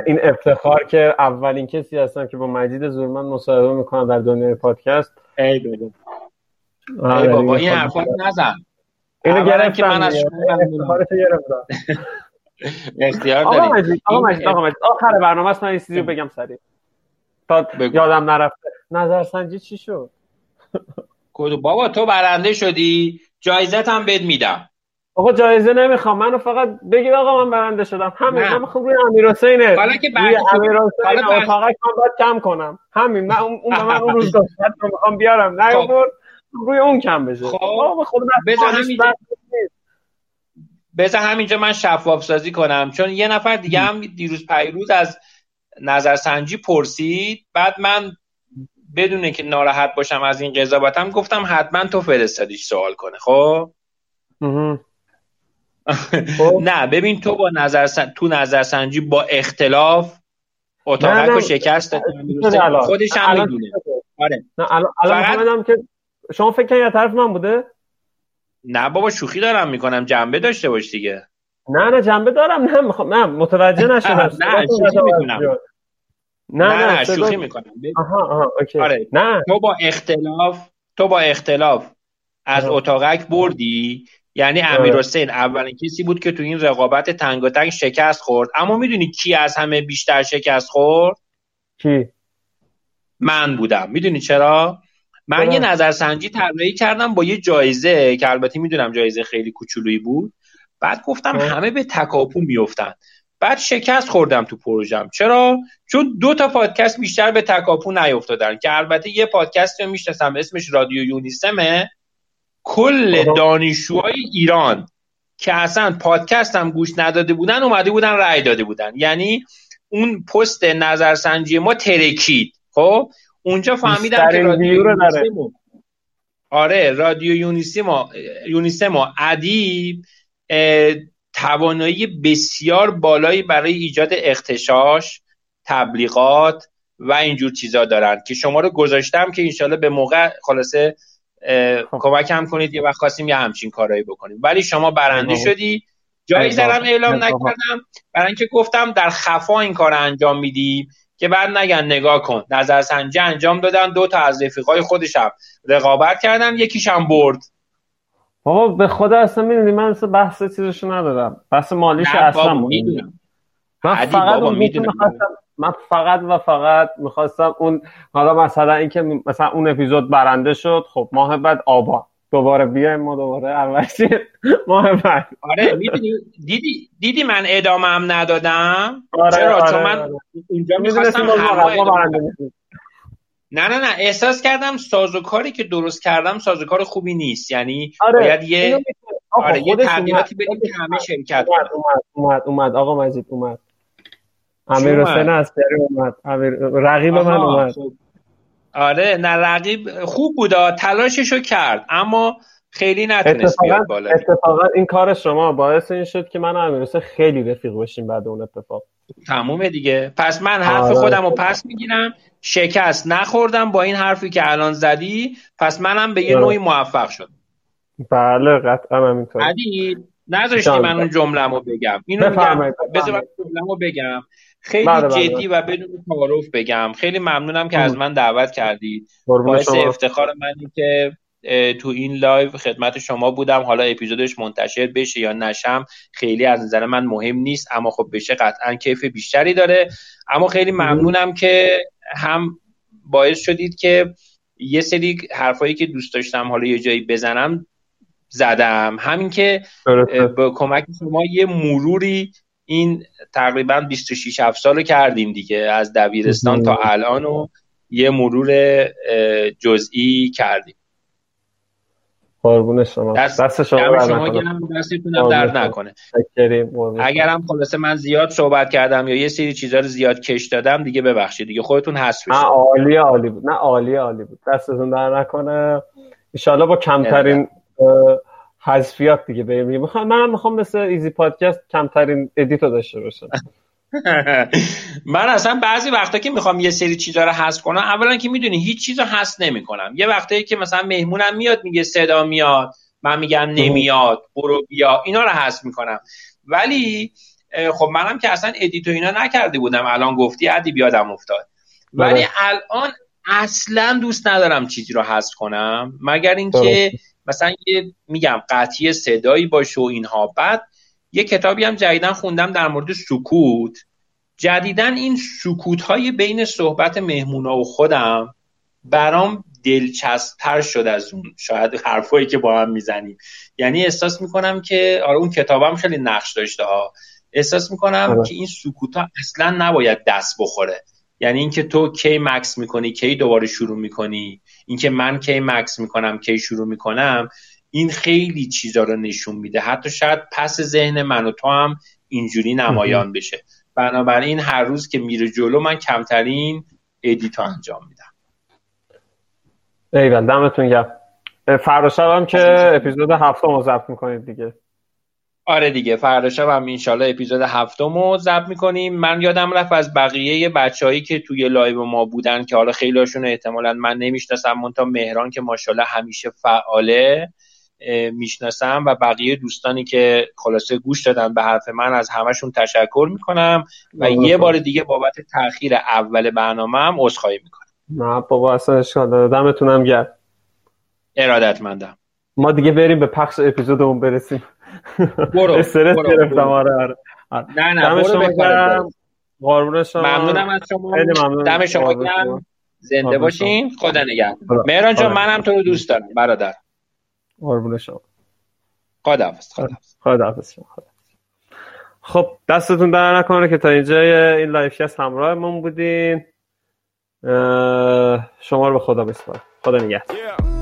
این افتخار که اولین کسی هستم که با مجید زورمند مصاحبه میکنم در دنیای پادکست. ای بابا ای بابا این حرفات نزن، اینو گرفتم، من از شما افتخارت گرفتم. اختیار دارید. آقا مجید آقا مجید آخر برنامه است، من این چیزی رو بگم سریع تا یادم نرفته. نظرسنجی چی شد؟ بابا تو برنده شدی، جایزت هم بد میدم. آقا جایزه نمیخوام، منو فقط بگید آقا من برنده شدم. همین من میخوام روی امیرحسینه، حالا که بعد امیرحسین اتاقش من باید کم کنم. همین من اون من اون روز داشت میخوام بیارم، نه اون روی اون کم بشه. خب خود بذار همینجا بذار همینجا من شفاف سازی کنم، چون یه نفر دیگه هم دیروز پیروز از نظرسنجی پرسید، بعد من بدون اینکه ناراحت باشم از این قضاوتم گفتم حتما تو فرستادیش سوال کنه. خب نه ببین تو با نظر تو نظرسنجی با اختلاف اتاقکو شکست دادی، خودش هم میدونه. آره الان فهمیدم که شما فکر کنید طرف من بوده. نه بابا شوخی دارم میکنم، جنبه داشته باش دیگه. نه نه جنبه دارم، نه میخوام نه متوجه نشدم. نه شوخی میکنم. نه نه شوخی میکنم. آها آها اوکی. آره نه تو با اختلاف تو با اختلاف از اتاقک بردی، یعنی امیرحسین اولین کسی بود که تو این رقابت تنگاتنگ شکست خورد. اما میدونی کی از همه بیشتر شکست خورد؟ کی؟ من بودم. میدونی چرا؟ من براه. یه نظرسنجی طراحی کردم با یه جایزه که البته میدونم جایزه خیلی کوچولویی بود. بعد گفتم براه. همه به تکاپو میافتن. بعد شکست خوردم تو پروژم. چرا؟ چون دو تا پادکست بیشتر به تکاپو نیافتادن، که البته یه پادکستی رو میشناسم اسمش رادیو یونیستن، کل دانشجوهای ایران که اصلا پادکست هم گوش نداده بودن اومده بودن رأی داده بودن، یعنی اون پست نظرسنجی ما ترکید. خب اونجا فهمیدم که رادیو یونیسمو آره رادیو یونیسمو یونیسمو ادیب توانایی بسیار بالایی برای ایجاد اغتشاش، تبلیغات و اینجور چیزا دارن که شما رو گذاشتم که انشالله به موقع خلاصه کمک هم کنید، یه وقت خواستیم یه همچین کارایی بکنیم. ولی شما برنده شدی، جایزه رو اعلام نکردم برای اینکه گفتم در خفا این کار انجام میدیم که بعد نگن نگاه کن نظرسنجی انجام دادن، دو تا از رفیقای خودشم رقابت کردن یکیشم برد. بابا به خدا اصلا میدونی من اصلا بحث چیزشو ندارم، بحث مالیش اصلا میدونم. من فقط میدونم من فقط و فقط میخواستم اون، حالا مثلا این که مثلا اون اپیزود برنده شد، خب ماه بعد آبا دوباره بیایم ما دوباره اولش ماه بعد. آره میدونی دیدی دیدی من ادامه هم ندادم. آره چرا؟ آره چون من آره. اینجا میخواستم هوا برنده بشه. نه نه نه احساس کردم سازوکاری که درست کردم سازوکار خوبی نیست، یعنی آره. باید یه آره یه تغییراتی بدیم که همه شرکت کنن. اومد اومد آقا مجید اومد، امیرحسین استری اومد، امیر رقیب من اومد. آره نه رقیب خوب بودا، تلاششو کرد اما خیلی نتونست بیاد بالا. اتفاقا این کار شما باعث این شد که من و امیرحسین خیلی رفیق بشیم بعد اون اتفاق. تمومه دیگه. پس من حرف آره. خودم رو پس میگیرم، شکست نخوردم با این حرفی که الان زدی، پس منم به یه نوعی موفق شدم. بله قطعا همینطوره. علی نذاشتی من اون جمله‌مو بگم. اینو میگم بذار من جمله‌مو بگم. خیلی بله بله جدی بله. و بدون تعارف بگم خیلی ممنونم که ام. از من دعوت کردید. باعث افتخار منی که تو این لایو خدمت شما بودم. حالا اپیزودش منتشر بشه یا نشم خیلی از نظر من مهم نیست، اما خب بشه قطعا کیف بیشتری داره. اما خیلی ممنونم ام. که هم باعث شدید که یه سری حرفایی که دوست داشتم حالا یه جایی بزنم زدم، همین که با کمک شما یه مروری این تقریبا بیست و شش هفت سالو کردیم دیگه از دبیرستان تا الان و یه مرور جزئی کردیم. قربون شما، دست, دست شما گرم، دستتونم درد نکنه. اگرم خلاصه من زیاد صحبت کردم یا یه سری چیزا رو زیاد کش دادم دیگه ببخشید دیگه، خودتون حس بشید. نه عالی عالی بود، نه عالی عالی بود، دستتون درد نکنه. ان شاءالله با کمترین حذفیات دیگه بریم. میخوام منم میخوام مثل ایزی پادکست کمترین ادیت رو داشته باشم. من اصلا بعضی وقتا که میخوام یه سری چیزا رو حذف کنم، اولا که میدونی هیچ چیزو حذف نمیکنم. یه وقتایی که مثلا مهمونم میاد میگه صدا میاد، من میگم نمیاد، برو بیا، اینا رو حذف میکنم. ولی خب منم که اصلا ادیت و اینا نکرده بودم، الان گفتی ادیب یادم افتاد. ولی الان اصلا دوست ندارم چیزی رو حذف کنم مگر اینکه مثلا یه میگم قطعی صدایی باشه و اینها. بعد یه کتابی هم جدیدن خوندم در مورد سکوت، جدیدن این سکوت های بین صحبت مهمونا و خودم برام دلچسب‌تر شد از اون شاید حرفایی که با هم میزنیم. یعنی احساس میکنم که آره اون کتابم خیلی نقش داشته ها. احساس میکنم آره. که این سکوتا اصلا نباید دست بخوره. یعنی اینکه تو کی مکس میکنی، کی دوباره شروع میکنی، اینکه من کی مکس میکنم، کی شروع میکنم، این خیلی چیزا رو نشون میده. حتی شاید پس ذهن من و تو هم اینجوری نمایان بشه. بنابراین هر روز که میره جلو من کمترین ادیت رو انجام میدم. ایول، دمتون گرم. فردا شب هم که اپیزود هفتم رو ضبط میکنید دیگه. آره دیگه، فردا شب هم انشالله اپیزود هفتم رو ضبط میکنیم. من یادم رفت از بقیه بچه‌هایی که توی لایو ما بودن که حالا خیلی هاشون احتمالاً من نمیشناسم، منتها مهران که ماشاءالله همیشه فعاله میشناسم و بقیه دوستانی که خلاصه گوش دادن به حرف من، از همشون تشکر میکنم و بابا. یه بار دیگه بابت تأخیر اول برنامه هم عذرخواهی میکنم. نه بابا اصلا اشکال نداره، دمتونم گرم. ارادتمندم. ما دیگه بریم به پخش اپیزودمون برسیم. برو استرس گرفتم. آره آره نه نه برو بگرم. قربون شما، ممنونم از شما، دم شما گرم، زنده باشین، خدا نگهدار. مهران جان منم تو رو دوست دارم برادر. قربون شما، خداحافظ. خداحافظ خداحافظ شما. خب دستتون در نکنه که تا اینجا این لایف‌کست همراه من بودین. شما رو به خدا بسپارم. خدا نگهدار.